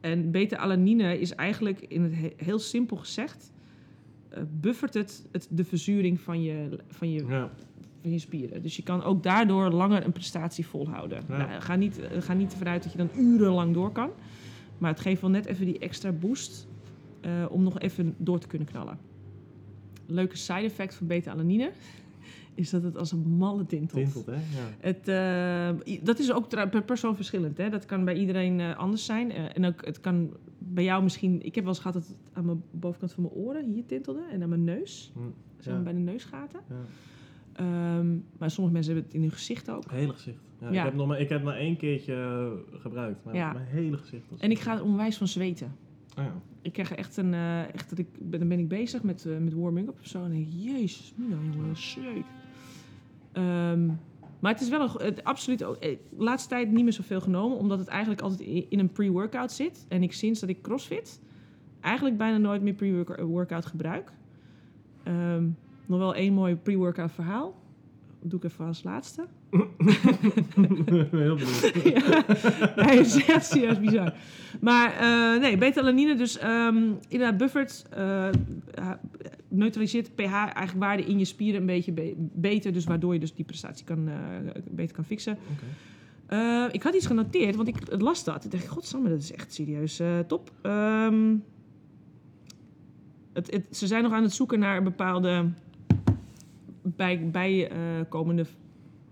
En beta-alanine is eigenlijk, in het he- heel simpel gezegd, uh, buffert het, het de verzuring van je, van, je, ja. van je spieren. Dus je kan ook daardoor langer een prestatie volhouden. Ja. Nou, ga niet, ga niet ervan uit dat je dan urenlang door kan. Maar het geeft wel net even die extra boost uh, om nog even door te kunnen knallen. Leuke side effect van beta-alanine is dat het als een malle tintelt. Tintelt, hè? Ja. Het, uh, dat is ook tra- per persoon verschillend, hè? Dat kan bij iedereen uh, anders zijn. Uh, en ook, het kan bij jou misschien... Ik heb wel eens gehad dat het aan de bovenkant van mijn oren hier tintelde. En aan mijn neus. Mm, zo ja. Bij de neusgaten. Ja. Um, maar sommige mensen hebben het in hun gezicht ook. Het hele gezicht. Ja, ja. Ik, heb nog maar, ik heb maar één keertje gebruikt. Maar ja. Mijn hele gezicht. En ik ga onwijs van zweten. Oh ja. Ik krijg echt een... Uh, echt dat ik, dan ben ik bezig met, uh, met warming-up of zo. En denk ik, jezus, mina, jongen, zweet. Um, maar het is wel een, het, absoluut... De laatste tijd niet meer zoveel genomen. Omdat het eigenlijk altijd in een pre-workout zit. En ik sinds dat ik crossfit... eigenlijk bijna nooit meer pre-workout gebruik. Um, nog wel één mooi pre-workout verhaal. Dat doe ik even als laatste. Heel benieuwd. Ja, hij is echt serieus bizar. Maar uh, nee, beta-alanine dus um, inderdaad buffert... Uh, neutraliseert pH eigenlijk waarde in je spieren een beetje be- beter. Dus waardoor je dus die prestatie kan, uh, beter kan fixen. Okay. Uh, ik had iets genoteerd, want ik las dat. Ik dacht, godsamme, dat is echt serieus uh, top. Um, het, het, ze zijn nog aan het zoeken naar bepaalde bij, bijkomende uh,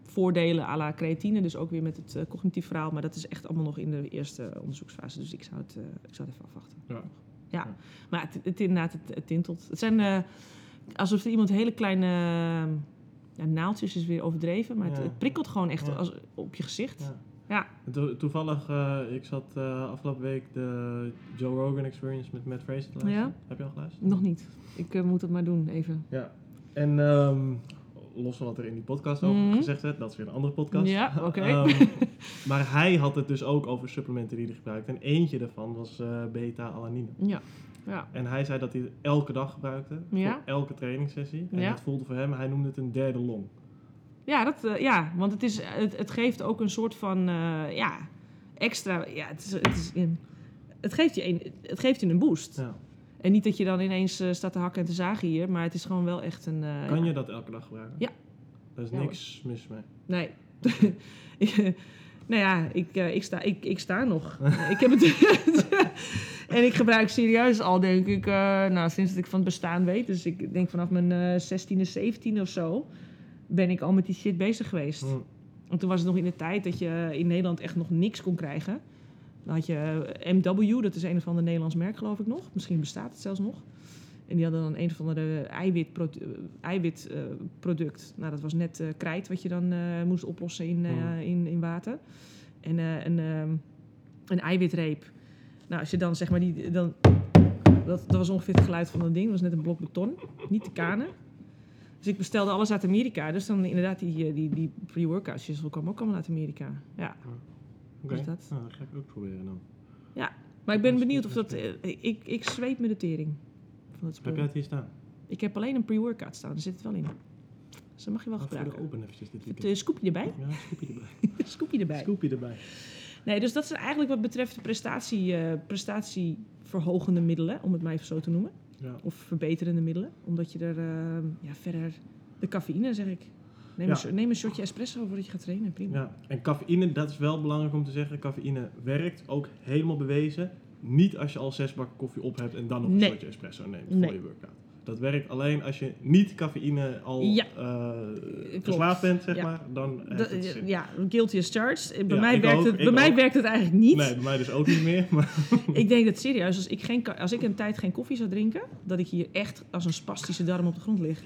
voordelen à la creatine. Dus ook weer met het uh, cognitief verhaal. Maar dat is echt allemaal nog in de eerste onderzoeksfase. Dus ik zou het, uh, ik zou het even afwachten. Ja. Ja, maar het, het inderdaad, het, het tintelt. Het zijn uh, alsof er iemand hele kleine uh, ja, naaldjes is weer overdreven. Maar ja. het, het prikkelt gewoon echt ja. als, op je gezicht. Ja. Ja. To- toevallig, uh, ik zat uh, afgelopen week de Joe Rogan Experience met Matt Fraser te luisteren. Ja? Heb je al geluisterd? Nog niet. Ik uh, moet het maar doen, even. Ja, en um, los van wat er in die podcast over mm-hmm. gezegd werd, dat is weer een andere podcast. Ja, oké. Okay. um, Maar hij had het dus ook over supplementen die hij gebruikt. En eentje daarvan was uh, beta-alanine. Ja. Ja. En hij zei dat hij het elke dag gebruikte. Ja. Voor elke trainingssessie. En ja. dat voelde voor hem, hij noemde het een derde long. Ja, dat, uh, ja want het, is, het, het geeft ook een soort van uh, ja, extra... Ja, het, is, het, is in, het, geeft je een, het geeft je een boost. Ja. En niet dat je dan ineens uh, staat te hakken en te zagen hier. Maar het is gewoon wel echt een... Uh, kan ja. je dat elke dag gebruiken? Ja. Daar is ja, niks hoor. mis mee. Nee. Nou ja, ik, uh, ik, sta, ik, ik sta nog. Ik heb het en ik gebruik serieus al, denk ik, uh, nou, sinds dat ik van het bestaan weet. Dus ik denk vanaf mijn uh, zestiende, zeventiende of zo, ben ik al met die shit bezig geweest. Mm. Want toen was het nog in de tijd dat je in Nederland echt nog niks kon krijgen. Dan had je M W, dat is een of ander Nederlands merk, geloof ik nog. Misschien bestaat het zelfs nog. En die hadden dan een of andere eiwitproduct. eiwit, uh, product. Nou, dat was net uh, krijt wat je dan uh, moest oplossen in, uh, mm. in, in water. En uh, een, um, een eiwitreep. Nou, als je dan zeg maar die... Dan, dat, dat was ongeveer het geluid van dat ding. Dat was net een blok beton. Niet te kanen. Dus ik bestelde alles uit Amerika. Dus dan inderdaad die, die, die pre-workouts kwamen ook allemaal uit Amerika. Ja. Mm. Oké. Okay. Dat? Nou, dat ga ik ook proberen dan. Ja. Maar ik ben benieuwd of dat... Uh, ik, ik zweet met de tering. Heb jij het hier staan? Ik heb alleen een pre-workout staan, daar zit het wel in. Dus dat mag je wel Laat gebruiken. Voor de open eventjes dit weekend. Het, uh, scoopje erbij? Ja, scoopje erbij. Scoopje erbij. Scoopje erbij. Nee, dus dat zijn eigenlijk wat betreft de prestatie, uh, prestatieverhogende middelen, om het maar even zo te noemen. Ja. Of verbeterende middelen, omdat je er uh, ja, verder... De cafeïne, zeg ik. Neem, ja. een, neem een shotje espresso voordat je gaat trainen, prima. Ja. En cafeïne, dat is wel belangrijk om te zeggen. Cafeïne werkt, ook helemaal bewezen. Niet als je al zes bakken koffie op hebt en dan nog een nee. soortje espresso neemt nee. voor je workout. Dat werkt alleen als je niet cafeïne al ja. uh, verslaafd bent, zeg ja. maar. Dan heeft het zin. Ja, guilty as charged. Bij, ja, mij, werkt ook, het, bij mij werkt het eigenlijk niet. Nee, bij mij dus ook niet meer. Maar ik denk dat serieus, als ik, geen, als ik een tijd geen koffie zou drinken, dat ik hier echt als een spastische darm op de grond lig.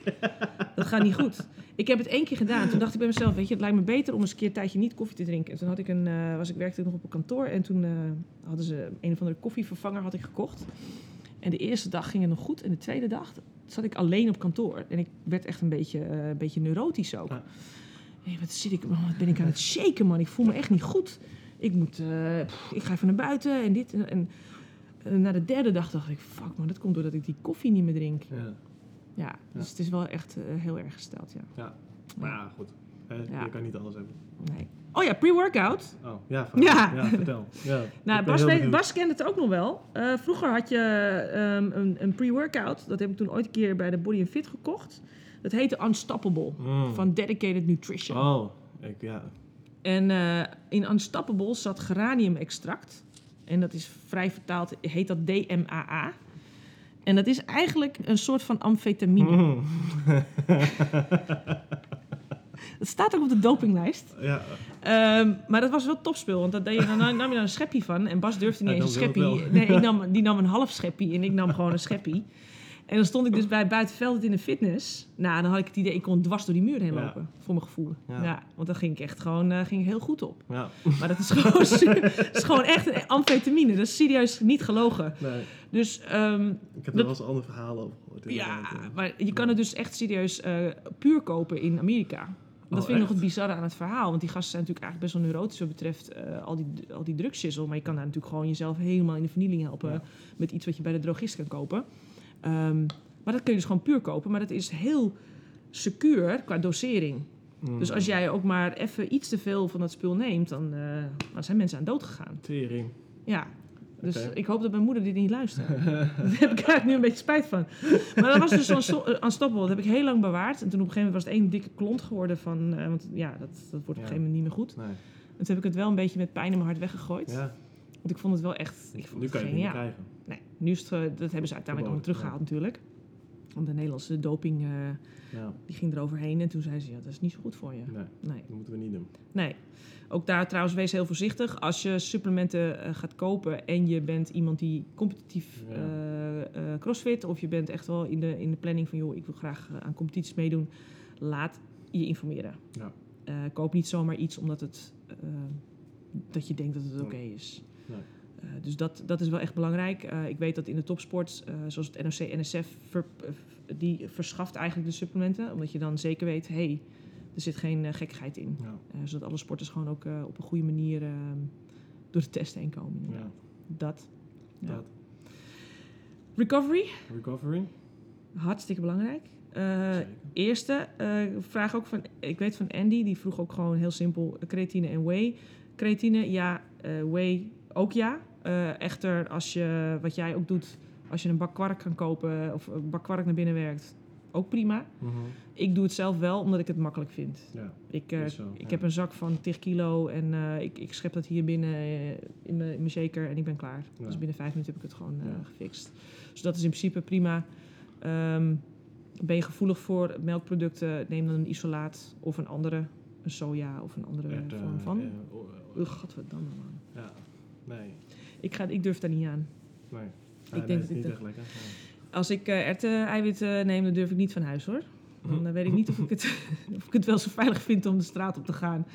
Dat gaat niet goed. Ik heb het één keer gedaan. Toen dacht ik bij mezelf, weet je, het lijkt me beter om eens een keer een tijdje niet koffie te drinken. En toen had ik een, uh, was ik, werkte ik nog op een kantoor en toen uh, hadden ze een of andere koffievervanger had ik gekocht. En de eerste dag ging het nog goed. En de tweede dag zat ik alleen op kantoor. En ik werd echt een beetje, uh, een beetje neurotisch ook. Ja. Hey, wat, zit ik, man, wat ben ik aan het shaken, man? Ik voel me echt niet goed. Ik, moet, uh, pff, ik ga even naar buiten en dit. En, en, en na de derde dag dacht ik, fuck man, dat komt doordat ik die koffie niet meer drink. Ja, ja dus ja. het is wel echt uh, heel erg gesteld, ja. Ja, maar ja, goed. Uh, ja. Je kan niet alles hebben. Nee. Oh ja, pre-workout. Oh, ja, ja. ja, vertel. Ja, nou, Bas, weet, Bas kende het ook nog wel. Uh, vroeger had je um, een, een pre-workout. Dat heb ik toen ooit een keer bij de Body and Fit gekocht. Dat heette Unstoppable. Mm. Van Dedicated Nutrition. Oh, ik, ja. En uh, in Unstoppable zat geranium-extract. En dat is vrij vertaald, heet dat D M A A. En dat is eigenlijk een soort van amfetamine. Mm. Het staat ook op de dopinglijst. Ja. Um, maar dat was wel topspul. Want dat deed je, dan nam je dan een scheppie van. En Bas durfde niet ja, eens een scheppie. Nee, ik nam, die nam een half scheppie. En ik nam gewoon een scheppie. En dan stond ik dus bij Buitenveldert in de fitness. Nou, dan had ik het idee, ik kon dwars door die muur heen lopen. Ja. Voor mijn gevoel. Ja. Ja, want dan ging ik echt gewoon uh, ging heel goed op. Ja. Maar dat is gewoon, is gewoon echt een amfetamine. Dat is serieus niet gelogen. Nee. Dus, um, ik heb er wel eens een ander verhaal over gehoord. Ja, maar je kan het dus echt serieus uh, puur kopen in Amerika. Dat oh, vind ik echt? Nog het bizarre aan het verhaal. Want die gasten zijn natuurlijk eigenlijk best wel neurotisch wat betreft uh, al die, al die drugsizzel. Maar je kan daar natuurlijk gewoon jezelf helemaal in de vernieling helpen. Ja. Met iets wat je bij de drogist kan kopen. Um, maar dat kun je dus gewoon puur kopen. Maar dat is heel secuur qua dosering. Mm. Dus als jij ook maar even iets te veel van dat spul neemt, dan, uh, dan zijn mensen aan dood gegaan. Tering. Ja. Dus okay. Ik hoop dat mijn moeder dit niet luistert. Daar heb ik eigenlijk nu een beetje spijt van. Maar dat was dus Unstoppable. Dat heb ik heel lang bewaard. En toen op een gegeven moment was het één dikke klont geworden van... Uh, want ja, dat, dat wordt op een ja. gegeven moment niet meer goed. Nee. En toen heb ik het wel een beetje met pijn in mijn hart weggegooid. Ja. Want ik vond het wel echt... Ik vond nu het kan geniaal. Je het niet krijgen. Nee, nu is het, uh, dat hebben ze uiteindelijk allemaal teruggehaald ja. natuurlijk. Want de Nederlandse doping uh, ja. die ging eroverheen. En toen zei ze, ja, dat is niet zo goed voor je. Nee, nee. Dat moeten we niet doen. Nee. Ook daar trouwens, wees heel voorzichtig. Als je supplementen uh, gaat kopen en je bent iemand die competitief ja. uh, uh, crossfit... of je bent echt wel in de, in de planning van, joh, ik wil graag uh, aan competities meedoen. Laat je informeren. Ja. Uh, koop niet zomaar iets omdat het, uh, dat je denkt dat het oké okay is. Nee. Uh, dus dat, dat is wel echt belangrijk. Uh, ik weet dat in de topsport, uh, zoals het N O C N S F, ver, uh, die verschaft eigenlijk de supplementen. Omdat je dan zeker weet, hé, hey, er zit geen uh, gekkigheid in. Ja. Uh, zodat alle sporters gewoon ook uh, op een goede manier uh, door de test heen komen. Ja. Dat. Ja. dat. Recovery. Recovery. Hartstikke belangrijk. Uh, eerste uh, vraag ook van, ik weet van Andy, die vroeg ook gewoon heel simpel, uh, creatine en whey. Creatine, ja, uh, whey... Ook ja. Uh, echter, als je, wat jij ook doet, als je een bak kwark kan kopen of een bak kwark naar binnen werkt, ook prima. Mm-hmm. Ik doe het zelf wel, omdat ik het makkelijk vind. Ja, ik uh, zo, ik ja. heb een zak van tien kilo en uh, ik, ik schep dat hier binnen uh, in mijn shaker en ik ben klaar. Ja. Dus binnen vijf minuten heb ik het gewoon uh, ja. gefixt. Dus dat is in principe prima. Um, ben je gevoelig voor melkproducten, neem dan een isolaat of een andere, een soja of een andere Erd, vorm van. Uh, uh, uh, uh, Godverdamme man. Ja. Nee. Ik, ga, ik durf daar niet aan. Nee. Ah, ik denk nee, dat is niet echt lekker. Nee. Als ik uh, erwten-eiwitten neem, dan durf ik niet van huis hoor. Dan uh, weet ik niet of ik, het, of ik het wel zo veilig vind om de straat op te gaan.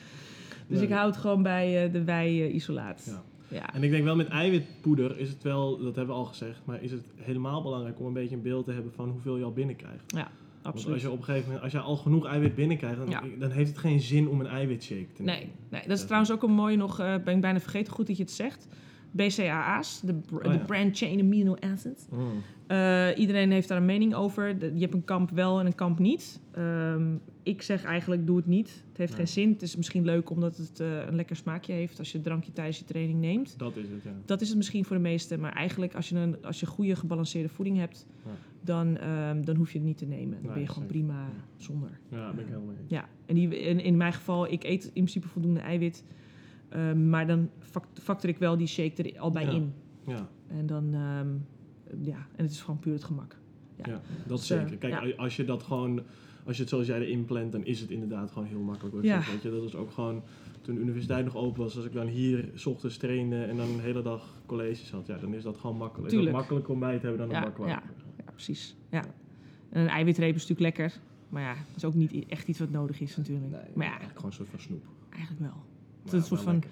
Dus nee. ik hou het gewoon bij uh, de wei-isolaat. Uh, ja. ja. En ik denk wel met eiwitpoeder is het wel, dat hebben we al gezegd, maar is het helemaal belangrijk om een beetje een beeld te hebben van hoeveel je al binnenkrijgt. Ja. Absoluut. Want als je op een gegeven moment, als je al genoeg eiwit binnenkrijgt, dan, ja. dan heeft het geen zin om een eiwitshake te nemen. Nee, nee, dat is trouwens ook een mooie nog, uh, ben ik bijna vergeten, goed dat je het zegt. B C A A's, de br- oh, ja. brand chain amino acids. Mm. Uh, iedereen heeft daar een mening over. De, je hebt een kamp wel en een kamp niet. Um, ik zeg eigenlijk, doe het niet. Het heeft nee. geen zin. Het is misschien leuk omdat het uh, een lekker smaakje heeft als je het drankje tijdens je training neemt. Dat is het, ja. Dat is het misschien voor de meesten. Maar eigenlijk, als je een als je goede gebalanceerde voeding hebt, ja. dan, um, dan hoef je het niet te nemen. Dan nee, ben je gewoon zeker. prima zonder. Ja, dat ben ik helemaal niet. Ja, en die, in, in mijn geval, ik eet in principe voldoende eiwit. Um, maar dan factor ik wel die shake er al bij ja. in. Ja. En dan, um, ja, en het is gewoon puur het gemak. Ja, ja dat zeker. So, Kijk, ja. als je dat gewoon... Als je het zoals jij erin plant, dan is het inderdaad gewoon heel makkelijk. Ja. Zeg, weet je? Dat is ook gewoon, toen de universiteit nog open was, als ik dan hier 's ochtends trainde en dan een hele dag colleges had, ja, dan is dat gewoon makkelijk. Tuurlijk. Is dat makkelijker om bij te hebben dan ja, een bakwater. Ja, ja, precies. Ja. En een eiwitreep is natuurlijk lekker, maar ja, dat is ook niet echt iets wat nodig is natuurlijk. Nee, maar ja, eigenlijk gewoon een soort van snoep. Eigenlijk wel. Het is een soort van, lekker.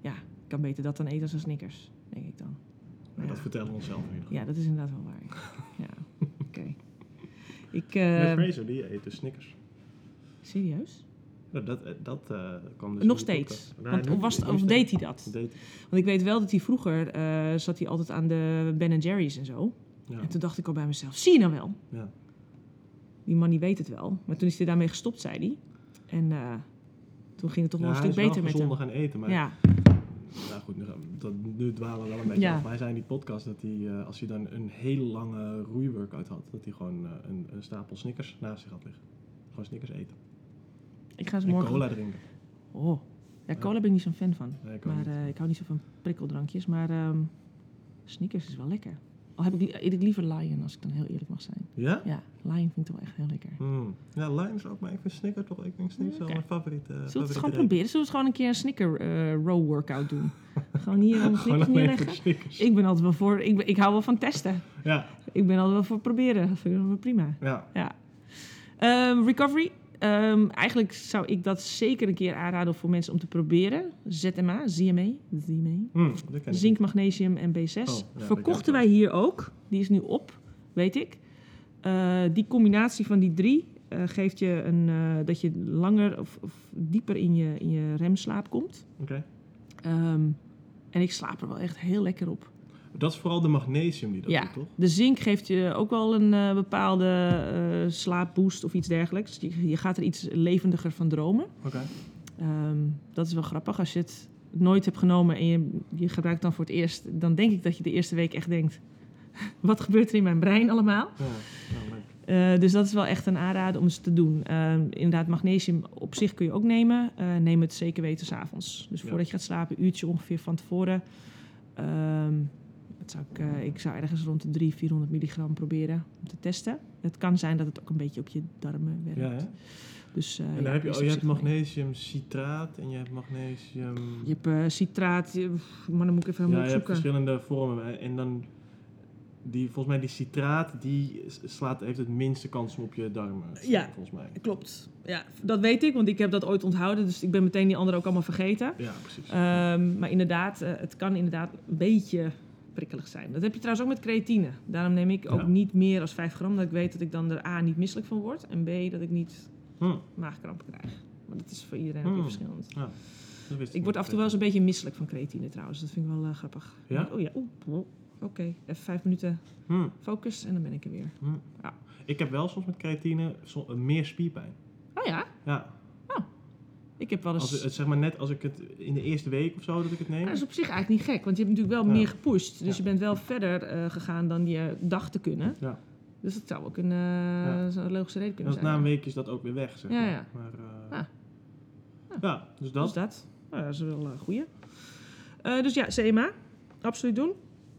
Ja, ik kan beter dat dan eten als een Snickers, denk ik dan. Maar ja. Dat vertellen we onszelf in ieder geval. Ja, dat is inderdaad wel waar. Ja, oké. Okay. Ik, uh, Matt Fraser, die eet de Snickers. Serieus? Ja, dat dat uh, kwam dus nog steeds. Nee, Want, nee, was, nee, of deed hij dat? Deed. Want ik weet wel dat hij vroeger uh, zat hij altijd aan de Ben en Jerry's en zo. Ja. En toen dacht ik al bij mezelf, zie je nou wel? Ja. Die man die weet het wel. Maar toen is hij daarmee gestopt, zei hij. En uh, toen ging het toch ja, wel een stuk beter met hem. Hij is wel gezonder gaan eten, maar... Ja. Nou goed, nu, nu dwalen we wel een beetje ja. af. Maar hij zei in die podcast dat hij, uh, als hij dan een hele lange roeiworkout had, dat hij gewoon uh, een, een stapel Snickers naast zich had liggen. Gewoon Snickers eten. Ik ga ze en morgen... cola drinken. Oh, ja, cola ja. ben ik niet zo'n fan van. Nee, ik maar uh, ik hou niet zo van prikkeldrankjes. Maar um, Snickers is wel lekker. Al heb ik, li- eet ik liever Lion, als ik dan heel eerlijk mag zijn. Ja? Ja, Lion vind ik toch echt heel lekker. Mm. Ja, Lion is ook, maar ik vind Snicker toch, ik vind Snickers okay. wel mijn favoriete. Zullen we het gewoon proberen? Zullen we eens gewoon een keer een Snicker uh, row workout doen? Gewoon hier aan de Snickers neerleggen? Snickers. Ik ben altijd wel voor, ik, ben, ik hou wel van testen. Ja. Ik ben altijd wel voor proberen, dat vind ik wel prima. Ja. ja. Um, recovery, um, eigenlijk zou ik dat zeker een keer aanraden voor mensen om te proberen. Z M A, Z M A, Z M A. Mm, zink, magnesium en B zes. Oh, ja, verkochten wij hier ook. Die is nu op, weet ik. Uh, die combinatie van die drie uh, geeft je een, uh, dat je langer of, of dieper in je, in je remslaap komt. Oké. Okay. Um, en ik slaap er wel echt heel lekker op. Dat is vooral de magnesium die dat ja, doet, toch? De zink geeft je ook wel een uh, bepaalde uh, slaapboost of iets dergelijks. Je, je gaat er iets levendiger van dromen. Oké. Okay. Um, dat is wel grappig. Als je het nooit hebt genomen en je, je gebruikt dan voor het eerst... dan denk ik dat je de eerste week echt denkt... wat gebeurt er in mijn brein allemaal? Ja, nou, uh, dus dat is wel echt een aanrader om ze te doen. Uh, inderdaad, magnesium op zich kun je ook nemen. Uh, neem het zeker weten 's avonds. Dus voordat ja. je gaat slapen, een uurtje ongeveer van tevoren. Uh, dat zou ik, uh, ik zou ergens rond de driehonderd, vierhonderd milligram proberen om te testen. Het kan zijn dat het ook een beetje op je darmen werkt. Ja, hè? Dus, uh, en dan ja, heb je, oh, je hebt magnesiumcitraat en je hebt magnesium... Je hebt uh, citraat, je, maar dan moet ik even helemaal ja, opzoeken. Ja, je hebt verschillende vormen en dan... Die, volgens mij die citraat, die slaat, heeft het minste kans op je darmen. Ja, volgens mij. Klopt. Ja, dat weet ik, want ik heb dat ooit onthouden. Dus ik ben meteen die andere ook allemaal vergeten. Ja, precies. Um, maar inderdaad, uh, het kan inderdaad een beetje prikkelig zijn. Dat heb je trouwens ook met creatine. Daarom neem ik ook ja. niet meer dan vijf gram. Dat ik weet dat ik dan er A, niet misselijk van word. En B, dat ik niet hmm. maagkrampen krijg. Maar dat is voor iedereen hmm. ook weer verschillend. Ja. Dat wist ik, ik word af en toe wel eens een beetje misselijk van creatine trouwens. Dat vind ik wel uh, grappig. Ja? Maar, oh ja, oeh. Oké, okay, even vijf minuten hmm. focus en dan ben ik er weer. Hmm. Ja. Ik heb wel soms met creatine soms meer spierpijn. Oh ja? Ja. Oh. Ik heb wel eens... Als, het, zeg maar net als ik het in de eerste week of zo dat ik het neem. Ja, dat is op zich eigenlijk niet gek, want je hebt natuurlijk wel ja. meer gepusht. Dus ja. je bent wel verder uh, gegaan dan je dacht te kunnen. Ja. Dus dat zou ook een uh, ja. zou een logische reden kunnen zijn. Na een week is dat ook weer weg, zeg ja, maar. Ja. Maar uh, ah. Ah. ja, dus dat. Dus dat. Nou, dat is wel een uh, goeie. Uh, dus ja, C M A. Absoluut doen.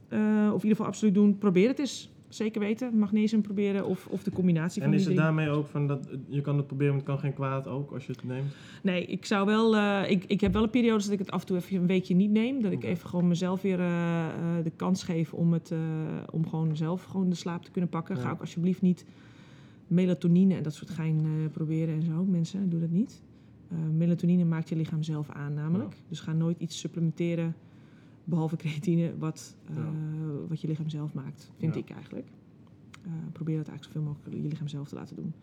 Uh, of in ieder geval absoluut doen. Probeer het eens. Zeker weten. Magnesium proberen of, of de combinatie en van die dingen. En is het daarmee ook van dat je kan het proberen, maar het kan geen kwaad ook als je het neemt? Nee, ik zou wel... Uh, ik, ik heb wel een periode dat ik het af en toe even een weekje niet neem. Dat ik okay. even gewoon mezelf weer uh, de kans geef om, het, uh, om gewoon zelf gewoon de slaap te kunnen pakken. Ja. Ga ook alsjeblieft niet melatonine en dat soort gein uh, proberen en zo. Mensen, doe dat niet. Uh, melatonine maakt je lichaam zelf aan namelijk. Ja. Dus ga nooit iets supplementeren. Behalve creatine, wat, uh, ja. wat je lichaam zelf maakt, vind ja. ik eigenlijk. Uh, probeer dat eigenlijk zoveel mogelijk je lichaam zelf te laten doen.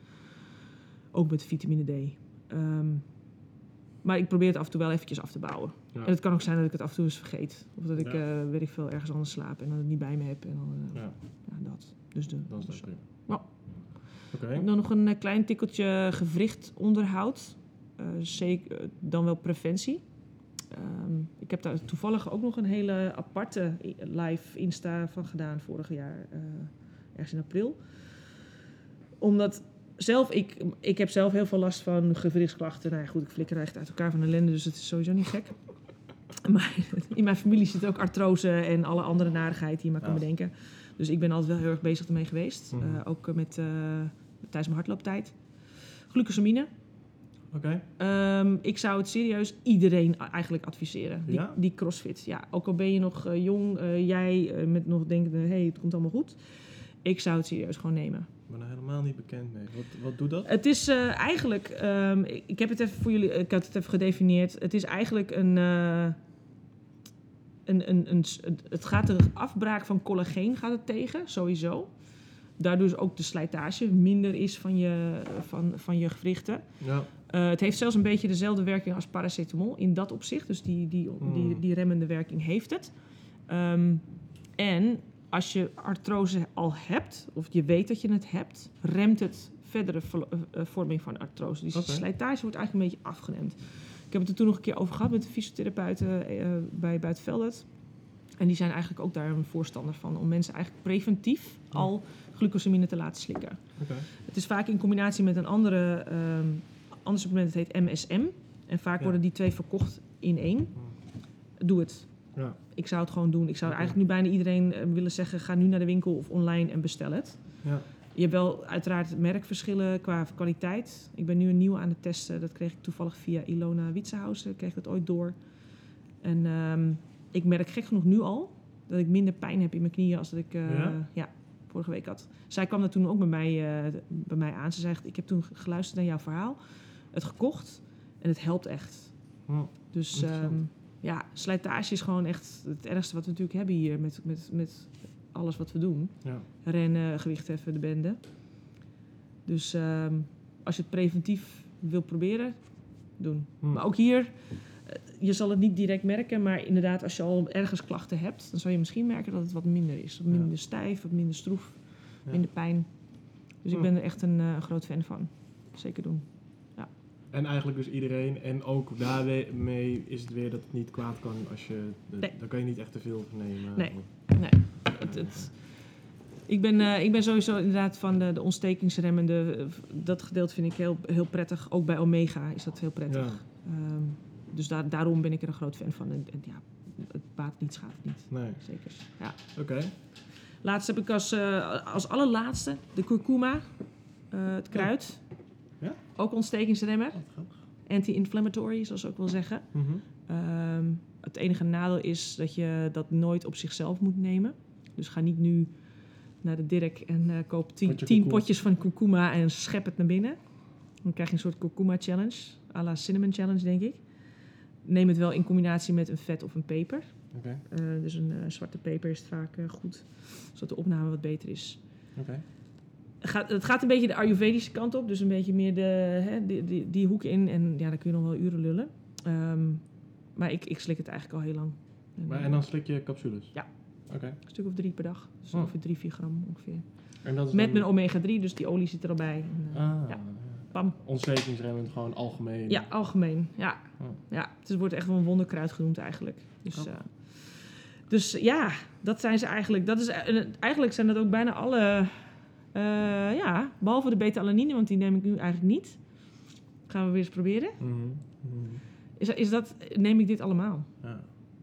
Ook met vitamine D. Um, maar ik probeer het af en toe wel eventjes af te bouwen. Ja. En het kan ook zijn dat ik het af en toe eens vergeet. Of dat ik, ja. uh, weet ik veel, ergens anders slaap en dan het niet bij me heb. En dan, uh, ja. ja, dat. Dus de, dat is dus, prima. Nou. Okay. Dan nog een uh, klein tikkeltje gewrichtsonderhoud. Uh, zeker, uh, dan wel preventie. Um, ik heb daar toevallig ook nog een hele aparte live Insta van gedaan vorig jaar, uh, ergens in april. Omdat zelf, ik, ik heb zelf heel veel last van gewrichtsklachten. Nou ja, goed, ik flikker echt uit elkaar van ellende, dus het is sowieso niet gek. Maar in mijn familie zit ook artrose en alle andere narigheid die je maar kan ja. bedenken. Dus ik ben altijd wel heel erg bezig ermee geweest. Mm-hmm. Uh, ook met, uh, tijdens mijn hardlooptijd. Glucosamine. Oké. Okay. Um, ik zou het serieus iedereen eigenlijk adviseren. Die, ja? die CrossFit. Ja, ook al ben je nog uh, jong, uh, jij uh, met nog denken, hé, hey, het komt allemaal goed. Ik zou het serieus gewoon nemen. Ik ben er helemaal niet bekend mee. Wat, wat doet dat? Het is uh, eigenlijk, um, ik, ik heb het even voor jullie, ik had het even gedefinieerd. Het is eigenlijk een, uh, een, een, een het gaat de afbraak van collageen gaat het tegen, sowieso. Daardoor is ook de slijtage minder is van je, van, van je gewrichten. Ja. Uh, het heeft zelfs een beetje dezelfde werking als paracetamol in dat opzicht. Dus die, die, mm. die, die remmende werking heeft het. Um, en als je artrose al hebt, of je weet dat je het hebt, remt het verdere vorming van artrose. Dus okay. de slijtage wordt eigenlijk een beetje afgeremd. Ik heb het er toen nog een keer over gehad met de fysiotherapeuten uh, bij Buitenveldert. En die zijn eigenlijk ook daar een voorstander van, om mensen eigenlijk preventief oh. al glucosamine te laten slikken. Okay. Het is vaak in combinatie met een andere, um, ander supplement, het heet M S M. En vaak ja. worden die twee verkocht in één. Doe het. Ja. Ik zou het gewoon doen. Ik zou okay. eigenlijk nu bijna iedereen willen zeggen, ga nu naar de winkel of online en bestel het. Ja. Je hebt wel uiteraard merkverschillen qua kwaliteit. Ik ben nu een nieuw aan het testen. Dat kreeg ik toevallig via Ilona Witsenhausen. Ik kreeg dat ooit door. En um, ik merk gek genoeg nu al dat ik minder pijn heb in mijn knieën als dat ik uh, ja? Ja, vorige week had. Zij kwam dat toen ook bij mij, uh, bij mij aan. Ze zegt, ik heb toen geluisterd naar jouw verhaal. Het gekocht en het helpt echt. Oh, dus... Ja, slijtage is gewoon echt het ergste wat we natuurlijk hebben hier met, met, met alles wat we doen. Ja. Rennen, gewicht heffen, de bende. Dus um, als je het preventief wil proberen, doen. Hmm. Maar ook hier, je zal het niet direct merken, maar inderdaad als je al ergens klachten hebt, dan zal je misschien merken dat het wat minder is. Wat minder ja. stijf, wat minder stroef, ja. minder pijn. Dus hmm. ik ben er echt een uh, groot fan van. Zeker doen. En eigenlijk dus iedereen. En ook daarmee is het weer dat het niet kwaad kan als je... De, nee. Daar kan je niet echt te veel van nemen. Nee, nee. Uh, het, het, ik, ben, uh, ik ben sowieso inderdaad van de, de ontstekingsremmende... Dat gedeelte vind ik heel, heel prettig. Ook bij Omega is dat heel prettig. Ja. Um, dus daar, daarom ben ik er een groot fan van. En, en ja, het baat niet, schaadt het niet. Nee. Zeker. Ja. Oké. Okay. Laatst heb ik als, uh, als allerlaatste de kurkuma. Uh, het kruid. Ja. Ja? Ook ontstekingsremmer. Anti-inflammatory, zoals ze ook wel zeggen. Mm-hmm. Um, het enige nadeel is dat je dat nooit op zichzelf moet nemen. Dus ga niet nu naar de Dirk en uh, koop tien, tien potjes van kurkuma en schep het naar binnen. Dan krijg je een soort kurkuma challenge. À la cinnamon challenge, denk ik. Neem het wel in combinatie met een vet of een peper. Okay. Uh, dus een uh, zwarte peper is het vaak uh, goed. Zodat de opname wat beter is. Okay. Gaat, het gaat een beetje de Ayurvedische kant op. Dus een beetje meer de, hè, die, die, die hoek in. En ja, daar kun je nog wel uren lullen. Um, maar ik, ik slik het eigenlijk al heel lang. En, maar, en dan slik je capsules? Ja. Okay. Een stuk of drie per dag. Dus oh. ongeveer drie, vier gram ongeveer. En dat is met dan... mijn omega drie, dus die olie zit er al bij. En, uh, ah. Ja. Bam. Ontstekingsremmend gewoon algemeen? Ja, algemeen. Ja. Oh. Ja. Het wordt echt wel een wonderkruid genoemd eigenlijk. Dus... Oh. Uh, dus ja, dat zijn ze eigenlijk. Dat is, eigenlijk zijn dat ook bijna alle... Uh, ja, behalve de beta-alanine, want die neem ik nu eigenlijk niet. Gaan we weer eens proberen. Mm-hmm. Is, is dat, neem ik dit allemaal? Ja.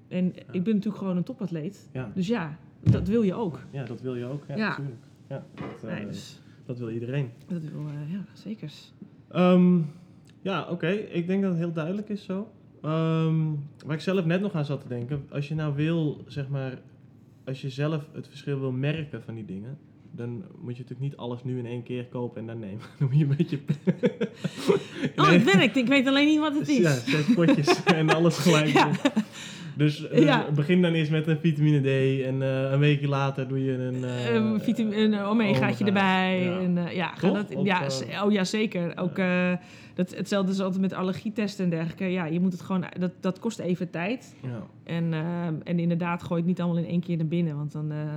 En ja. ik ben natuurlijk gewoon een topatleet. Ja. Dus ja, dat wil je ook. Ja, dat wil je ook. Ja, ja. natuurlijk. Ja, dat, uh, nee, dus, dat wil iedereen. Dat wil, uh, ja, zeker. Um, ja, oké. Okay. Ik denk dat het heel duidelijk is zo. Um, waar ik zelf net nog aan zat te denken. Als je nou wil, zeg maar... Als je zelf het verschil wil merken van die dingen... Dan moet je natuurlijk niet alles nu in één keer kopen en dan nemen. Dan moet je een beetje... Oh, het werkt. Ik weet alleen niet wat het is. Ja, zes potjes en alles gelijk. Ja. Dus, dus ja. begin dan eens met een vitamine D. En uh, een weekje later doe je een... Uh, um, vitamine, een omegaatje omega. erbij. Ja, en, uh, ja, ga dat, ja uh, oh ja, zeker. Ook, uh, dat, hetzelfde is altijd met allergietesten en dergelijke. Ja, je moet het gewoon... Dat, dat kost even tijd. Ja. En, uh, en inderdaad, gooi het niet allemaal in één keer naar binnen. Want dan... Uh,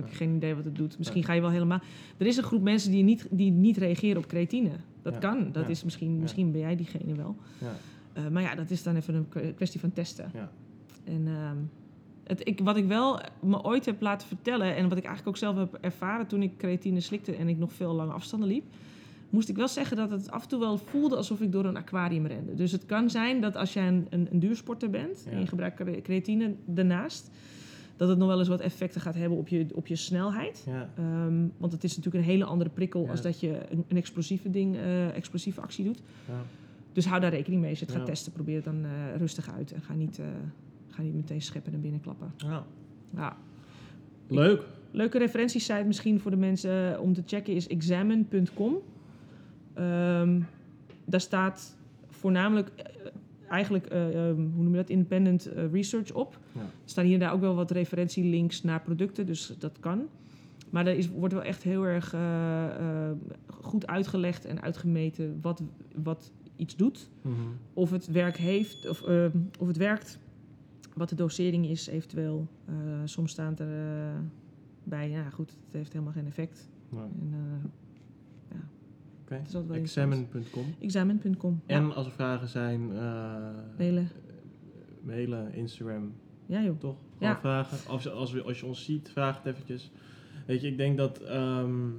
Dan heb je geen idee wat het doet. Misschien ja. ga je wel helemaal... Er is een groep mensen die niet, die niet reageren op creatine. Dat ja. kan. Dat ja. is misschien, misschien ja. ben jij diegene wel. Ja. Uh, maar ja, dat is dan even een kwestie van testen. Ja. En uh, het, ik, wat ik wel me ooit heb laten vertellen... en wat ik eigenlijk ook zelf heb ervaren toen ik creatine slikte... en ik nog veel lange afstanden liep... moest ik wel zeggen dat het af en toe wel voelde alsof ik door een aquarium rende. Dus het kan zijn dat als jij een, een, een duursporter bent, ja, en je gebruikt creatine daarnaast, dat het nog wel eens wat effecten gaat hebben op je, op je snelheid. Ja. Um, want het is natuurlijk een hele andere prikkel, ja, als dat je een, een explosieve ding, uh, explosieve actie doet. Ja. Dus hou daar rekening mee. Als je het, ja, gaat testen, probeer het dan uh, rustig uit. En ga niet, uh, ga niet meteen scheppen en binnenklappen. Ja. Ja. Leuk. Leuke referentiesite misschien voor de mensen om te checken is examine punt com. Um, daar staat voornamelijk uh, eigenlijk, uh, um, hoe noem je dat, independent uh, research op. Ja. Er staan hier en daar ook wel wat referentielinks naar producten, dus dat kan. Maar daar is, wordt wel echt heel erg uh, uh, goed uitgelegd en uitgemeten wat, wat iets doet. Mm-hmm. Of het werk heeft, of, uh, of het werkt, wat de dosering is eventueel. Uh, soms staan er uh, bij, ja goed, het heeft helemaal geen effect. Ja. En, uh, Okay. examine punt com. examine punt com. En ja, als er vragen zijn, uh, mailen. mailen, Instagram. Ja joh. Toch? Gewoon, ja, vragen. Als, als, we, als je ons ziet, vraag het eventjes. Weet je, ik denk dat um,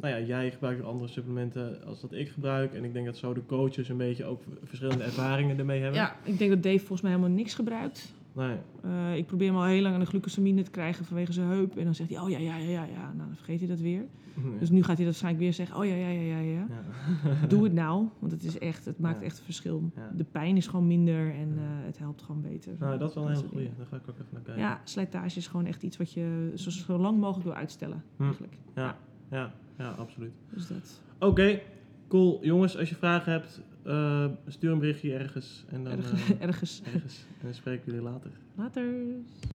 nou ja, jij gebruikt andere supplementen als dat ik gebruik. En ik denk dat zo de coaches een beetje ook verschillende ervaringen ermee hebben. Ja, ik denk dat Dave volgens mij helemaal niks gebruikt. Nee. Uh, ik probeer hem al heel lang aan de glucosamine te krijgen vanwege zijn heup. En dan zegt hij, oh ja, ja, ja, ja, ja. Nou, dan vergeet hij dat weer. Ja. Dus nu gaat hij dat waarschijnlijk weer zeggen, oh ja, ja, ja, ja, ja. ja. Doe het nou, want het is echt, het maakt, ja, echt een verschil. Ja. De pijn is gewoon minder en uh, het helpt gewoon beter. Nou, dat is wel dat een hele goeie. Daar ga ik ook even naar kijken. Ja, slijtage is gewoon echt iets wat je zo, zo lang mogelijk wil uitstellen, hm. eigenlijk. Ja. Ja. Ja, ja, absoluut. Dus dat. Oké, okay. Cool. Jongens, als je vragen hebt... Uh, stuur een berichtje ergens en dan, ergens, uh, ergens. ergens. En dan spreken we jullie later. Later.